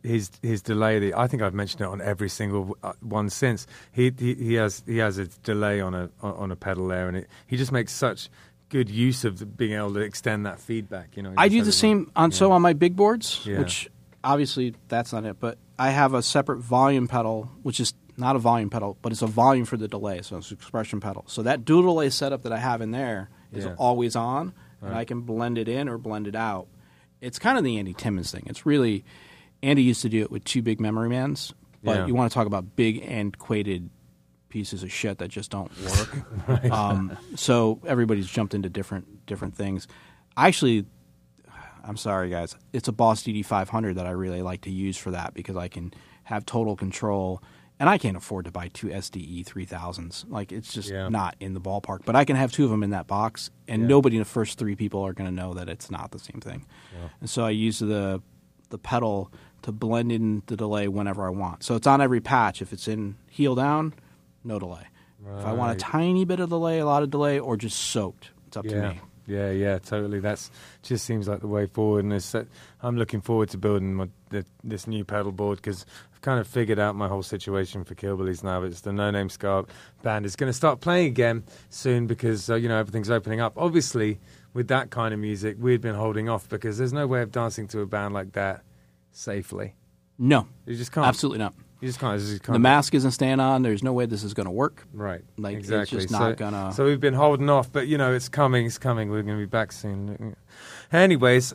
his delay. I think I've mentioned it on every single one since. He has a delay on a pedal there, and he just makes such good use of being able to extend that feedback. You know, I do the same on my big boards, which obviously that's not it, but I have a separate volume pedal, which is not a volume pedal, but it's a volume for the delay, so it's an expression pedal. So that dual delay setup that I have in there is always on, and I can blend it in or blend it out. It's kind of the Andy Timmons thing. It's really – Andy used to do it with two big memory mans, but you want to talk about big antiquated pieces of shit that just don't work. So everybody's jumped into different things. Actually, I'm sorry, guys. It's a Boss DD500 that I really like to use for that because I can have total control – and I can't afford to buy two SDE 3000s. Like, it's just not in the ballpark. But I can have two of them in that box, and nobody in the first three people are going to know that it's not the same thing. Yeah. And so I use the pedal to blend in the delay whenever I want. So it's on every patch. If it's in heel down, no delay. Right. If I want a tiny bit of delay, a lot of delay, or just soaked, it's up to me. Yeah, totally. That's just seems like the way forward. And I'm looking forward to building this new pedal board because I've kind of figured out my whole situation for Killbillies now. It's the No Name Scarlet band is going to start playing again soon because, everything's opening up. Obviously, with that kind of music, we'd been holding off because there's no way of dancing to a band like that safely. No. You just can't. Absolutely not. You just can't. The mask isn't staying on. There's no way this is going to work. Right. Like, exactly. It's just not going to. So we've been holding off, but, it's coming. It's coming. We're going to be back soon. Anyways,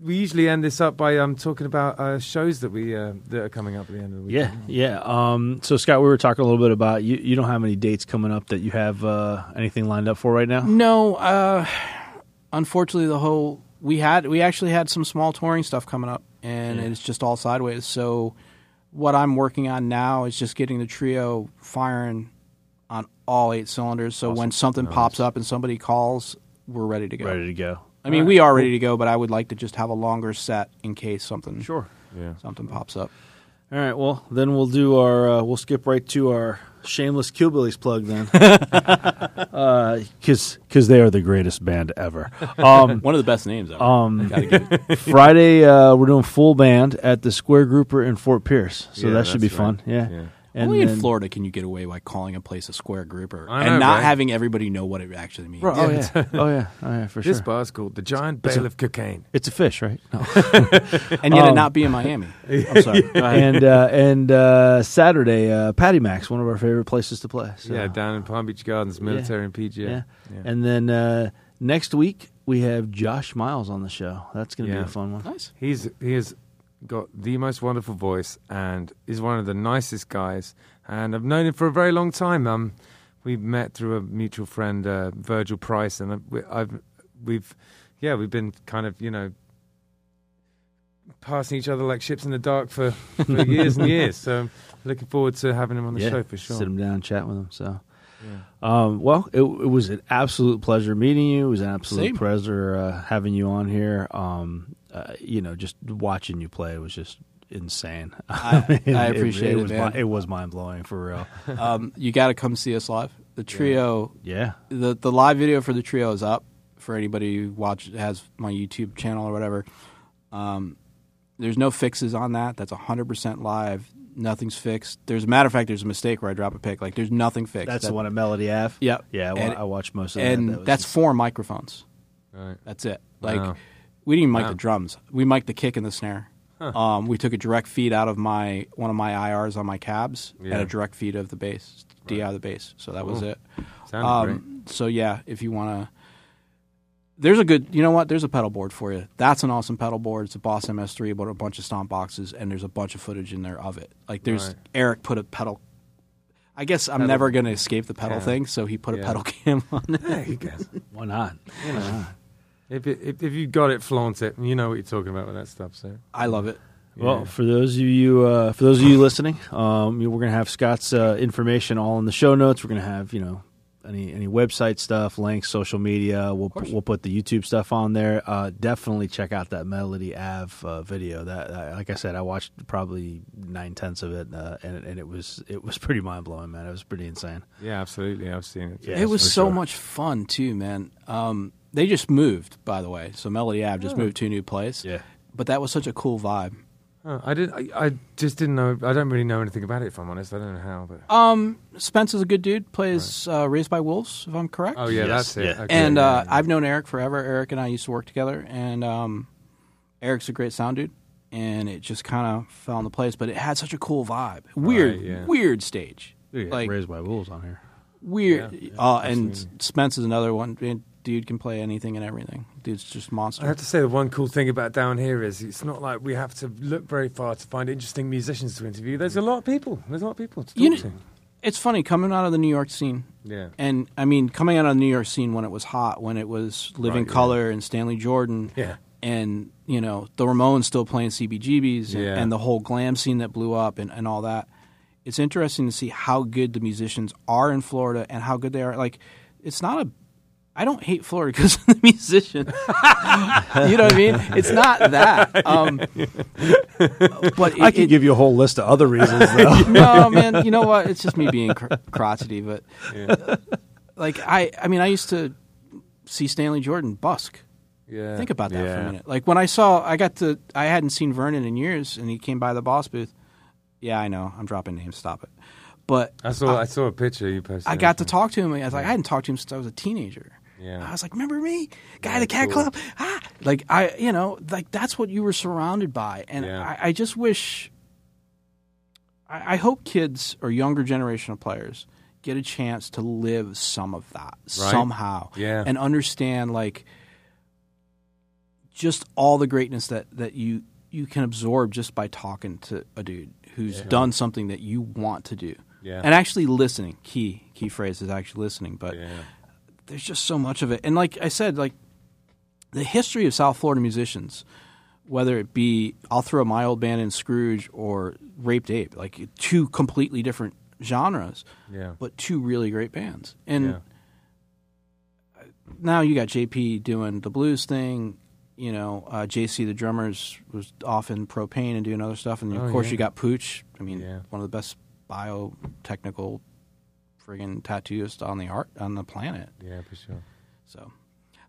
we usually end this up by talking about shows that we that are coming up at the end of the week. Yeah. So, Scott, we were talking a little bit about you don't have any dates coming up that you have anything lined up for right now? No. Unfortunately, we actually had some small touring stuff coming up, and it's just all sideways, so. What I'm working on now is just getting the trio firing on all 8 cylinders. So when something pops up and somebody calls, we're ready to go. I mean, we are ready to go, but I would like to just have a longer set in case something pops up. All right. Well, then we'll do our we'll skip right to our shameless Killbillies plug then, because they are the greatest band ever. One of the best names ever. Friday, we're doing full band at the Square Grouper in Fort Pierce, so that should be fun. Yeah. And only in Florida can you get away by calling a place a Square Grouper and not having everybody know what it actually means. Right. Oh, yeah, for sure. This bar's called The Giant Bale of Cocaine. It's a fish, right? No. And yet it not be in Miami. I'm sorry. And Saturday, Patty Max, one of our favorite places to play. So. Yeah, down in Palm Beach Gardens, Military and PGA. Yeah. And then next week, we have Josh Miles on the show. That's going to be a fun one. Nice. He is got the most wonderful voice and is one of the nicest guys, and I've known him for a very long time. We've met through a mutual friend, Virgil Price, and we've been kind of passing each other like ships in the dark for years and years. So I'm looking forward to having him on the show for sure. Sit him down, chat with him. So. Yeah. Well, it was an absolute pleasure meeting you. It was an absolute pleasure having you on here. Just watching you play was just insane. I appreciate it. It was mind blowing for real. You got to come see us live. The trio. Yeah. The live video for the trio is up for anybody who has my YouTube channel or whatever. There's no fixes on that. That's 100% live. Nothing's fixed. There's a matter of fact, there's a mistake where I drop a pick. Like, there's nothing fixed. That's the one at Melody Ave. Yep. Yeah, I watched most of that. And that's 4 microphones. Right. That's it. Like, we didn't even mic the drums. We mic'd the kick and the snare. Huh. We took a direct feed out of one of my IRs on my cabs and a direct feed of the bass, D out of the bass. So that was it. Sounded great. So yeah, if you want to. There's a good, you know what? There's a pedal board for you. That's an awesome pedal board. It's a Boss MS3, but a bunch of stomp boxes, and there's a bunch of footage in there of it. Like, there's Eric put a pedal. I guess I'm never going to escape the pedal thing, so he put a pedal cam on it. Yeah, he does. Why not? If you got it, flaunt it. You know what you're talking about with that stuff. So I love it. Yeah. Well, for those of you listening, we're going to have Scott's information all in the show notes. We're going to have any website stuff, links, social media. We'll put the YouTube stuff on there. Definitely check out that Melody Ave video. That, like I said, I watched probably 9/10 of it, and it was pretty mind blowing, man. It was pretty insane. Yeah, absolutely. I've seen it. Yeah, it was so much fun too, man. They just moved, by the way. So Melody Ave just moved to a new place. Yeah, but that was such a cool vibe. I just didn't know. I don't really know anything about it, if I'm honest. I don't know how. But Spencer's a good dude. Plays Raised by Wolves, if I'm correct. Oh, yeah, yes. That's it. Yeah. Okay. And I've known Eric forever. Eric and I used to work together. And Eric's a great sound dude. And it just kind of fell into place. But it had such a cool vibe. Weird stage. Yeah, like, Raised by Wolves on here. Weird. Yeah, and Spencer's another one. Dude can play anything and everything. Dude's just monster. I have to say the one cool thing about down here is it's not like we have to look very far to find interesting musicians to interview. There's a lot of people. There's a lot of people to talk to. It's funny, coming out of the New York scene. Yeah. And, I mean, coming out of the New York scene when it was hot, when it was Living Color and Stanley Jordan. Yeah. And, you know, the Ramones still playing CBGBs and the whole glam scene that blew up and all that. It's interesting to see how good the musicians are in Florida and how good they are. Like, it's not I don't hate Florida because of the musician. You know what I mean? It's not that. But I could give you a whole list of other reasons, though. No, man. You know what? It's just me being crotchety. But, like, I mean, I used to see Stanley Jordan busk. Yeah. Think about that for a minute. Like, when I hadn't seen Vernon in years, and he came by the Boss booth. Yeah, I know. I'm dropping names. Stop it. But I saw a picture you posted. I got to talk to him. And I was like, I hadn't talked to him since I was a teenager. Yeah. I was like, remember me? Guy at the Cat Club? Ah! Like, that's what you were surrounded by. And I just wish – I hope kids or younger generation of players get a chance to live some of that somehow and understand, like, just all the greatness that you can absorb just by talking to a dude who's done something that you want to do. Yeah. And actually listening. Key phrase is actually listening. But – there's just so much of it. And like I said, like the history of South Florida musicians, whether it be I'll throw my old band in Scrooge or Raped Ape, like two completely different genres, but two really great bands. And now you got JP doing the blues thing. You know, JC, the drummer's, was off in Propane and doing other stuff. And, of course, you got Pooch. I mean, one of the best biotechnical friggin' tattooist on the planet. Yeah, for sure. So,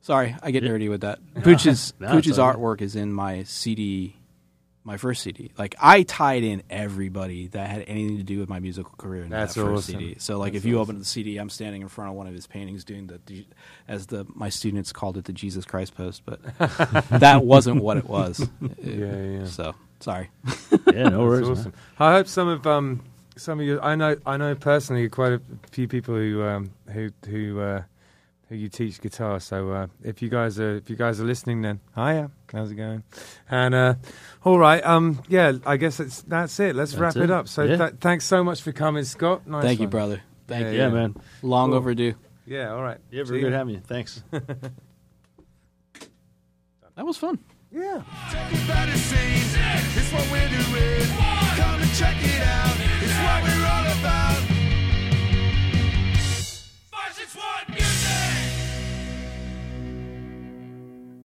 sorry, I get nerdy with that. Pooch's artwork is in my CD, my first CD. Like, I tied in everybody that had anything to do with my musical career in that first CD. So, like, if you open the CD, I'm standing in front of one of his paintings doing my students called it, the Jesus Christ pose, but that wasn't what it was. So, sorry. Yeah, no worries. Awesome. I hope some of you, I know personally quite a few people who you teach guitar. So if you guys are listening, then hiya, how's it going? And all right, I guess that's it. Let's wrap it up. So thanks so much for coming, Scott. Nice. Thank you, brother. Thank you, man. Long overdue. Yeah, all right. Yeah, very good having you. Thanks. That was fun. Yeah. Take it by the seams. It's what we're doing. Come and check it out.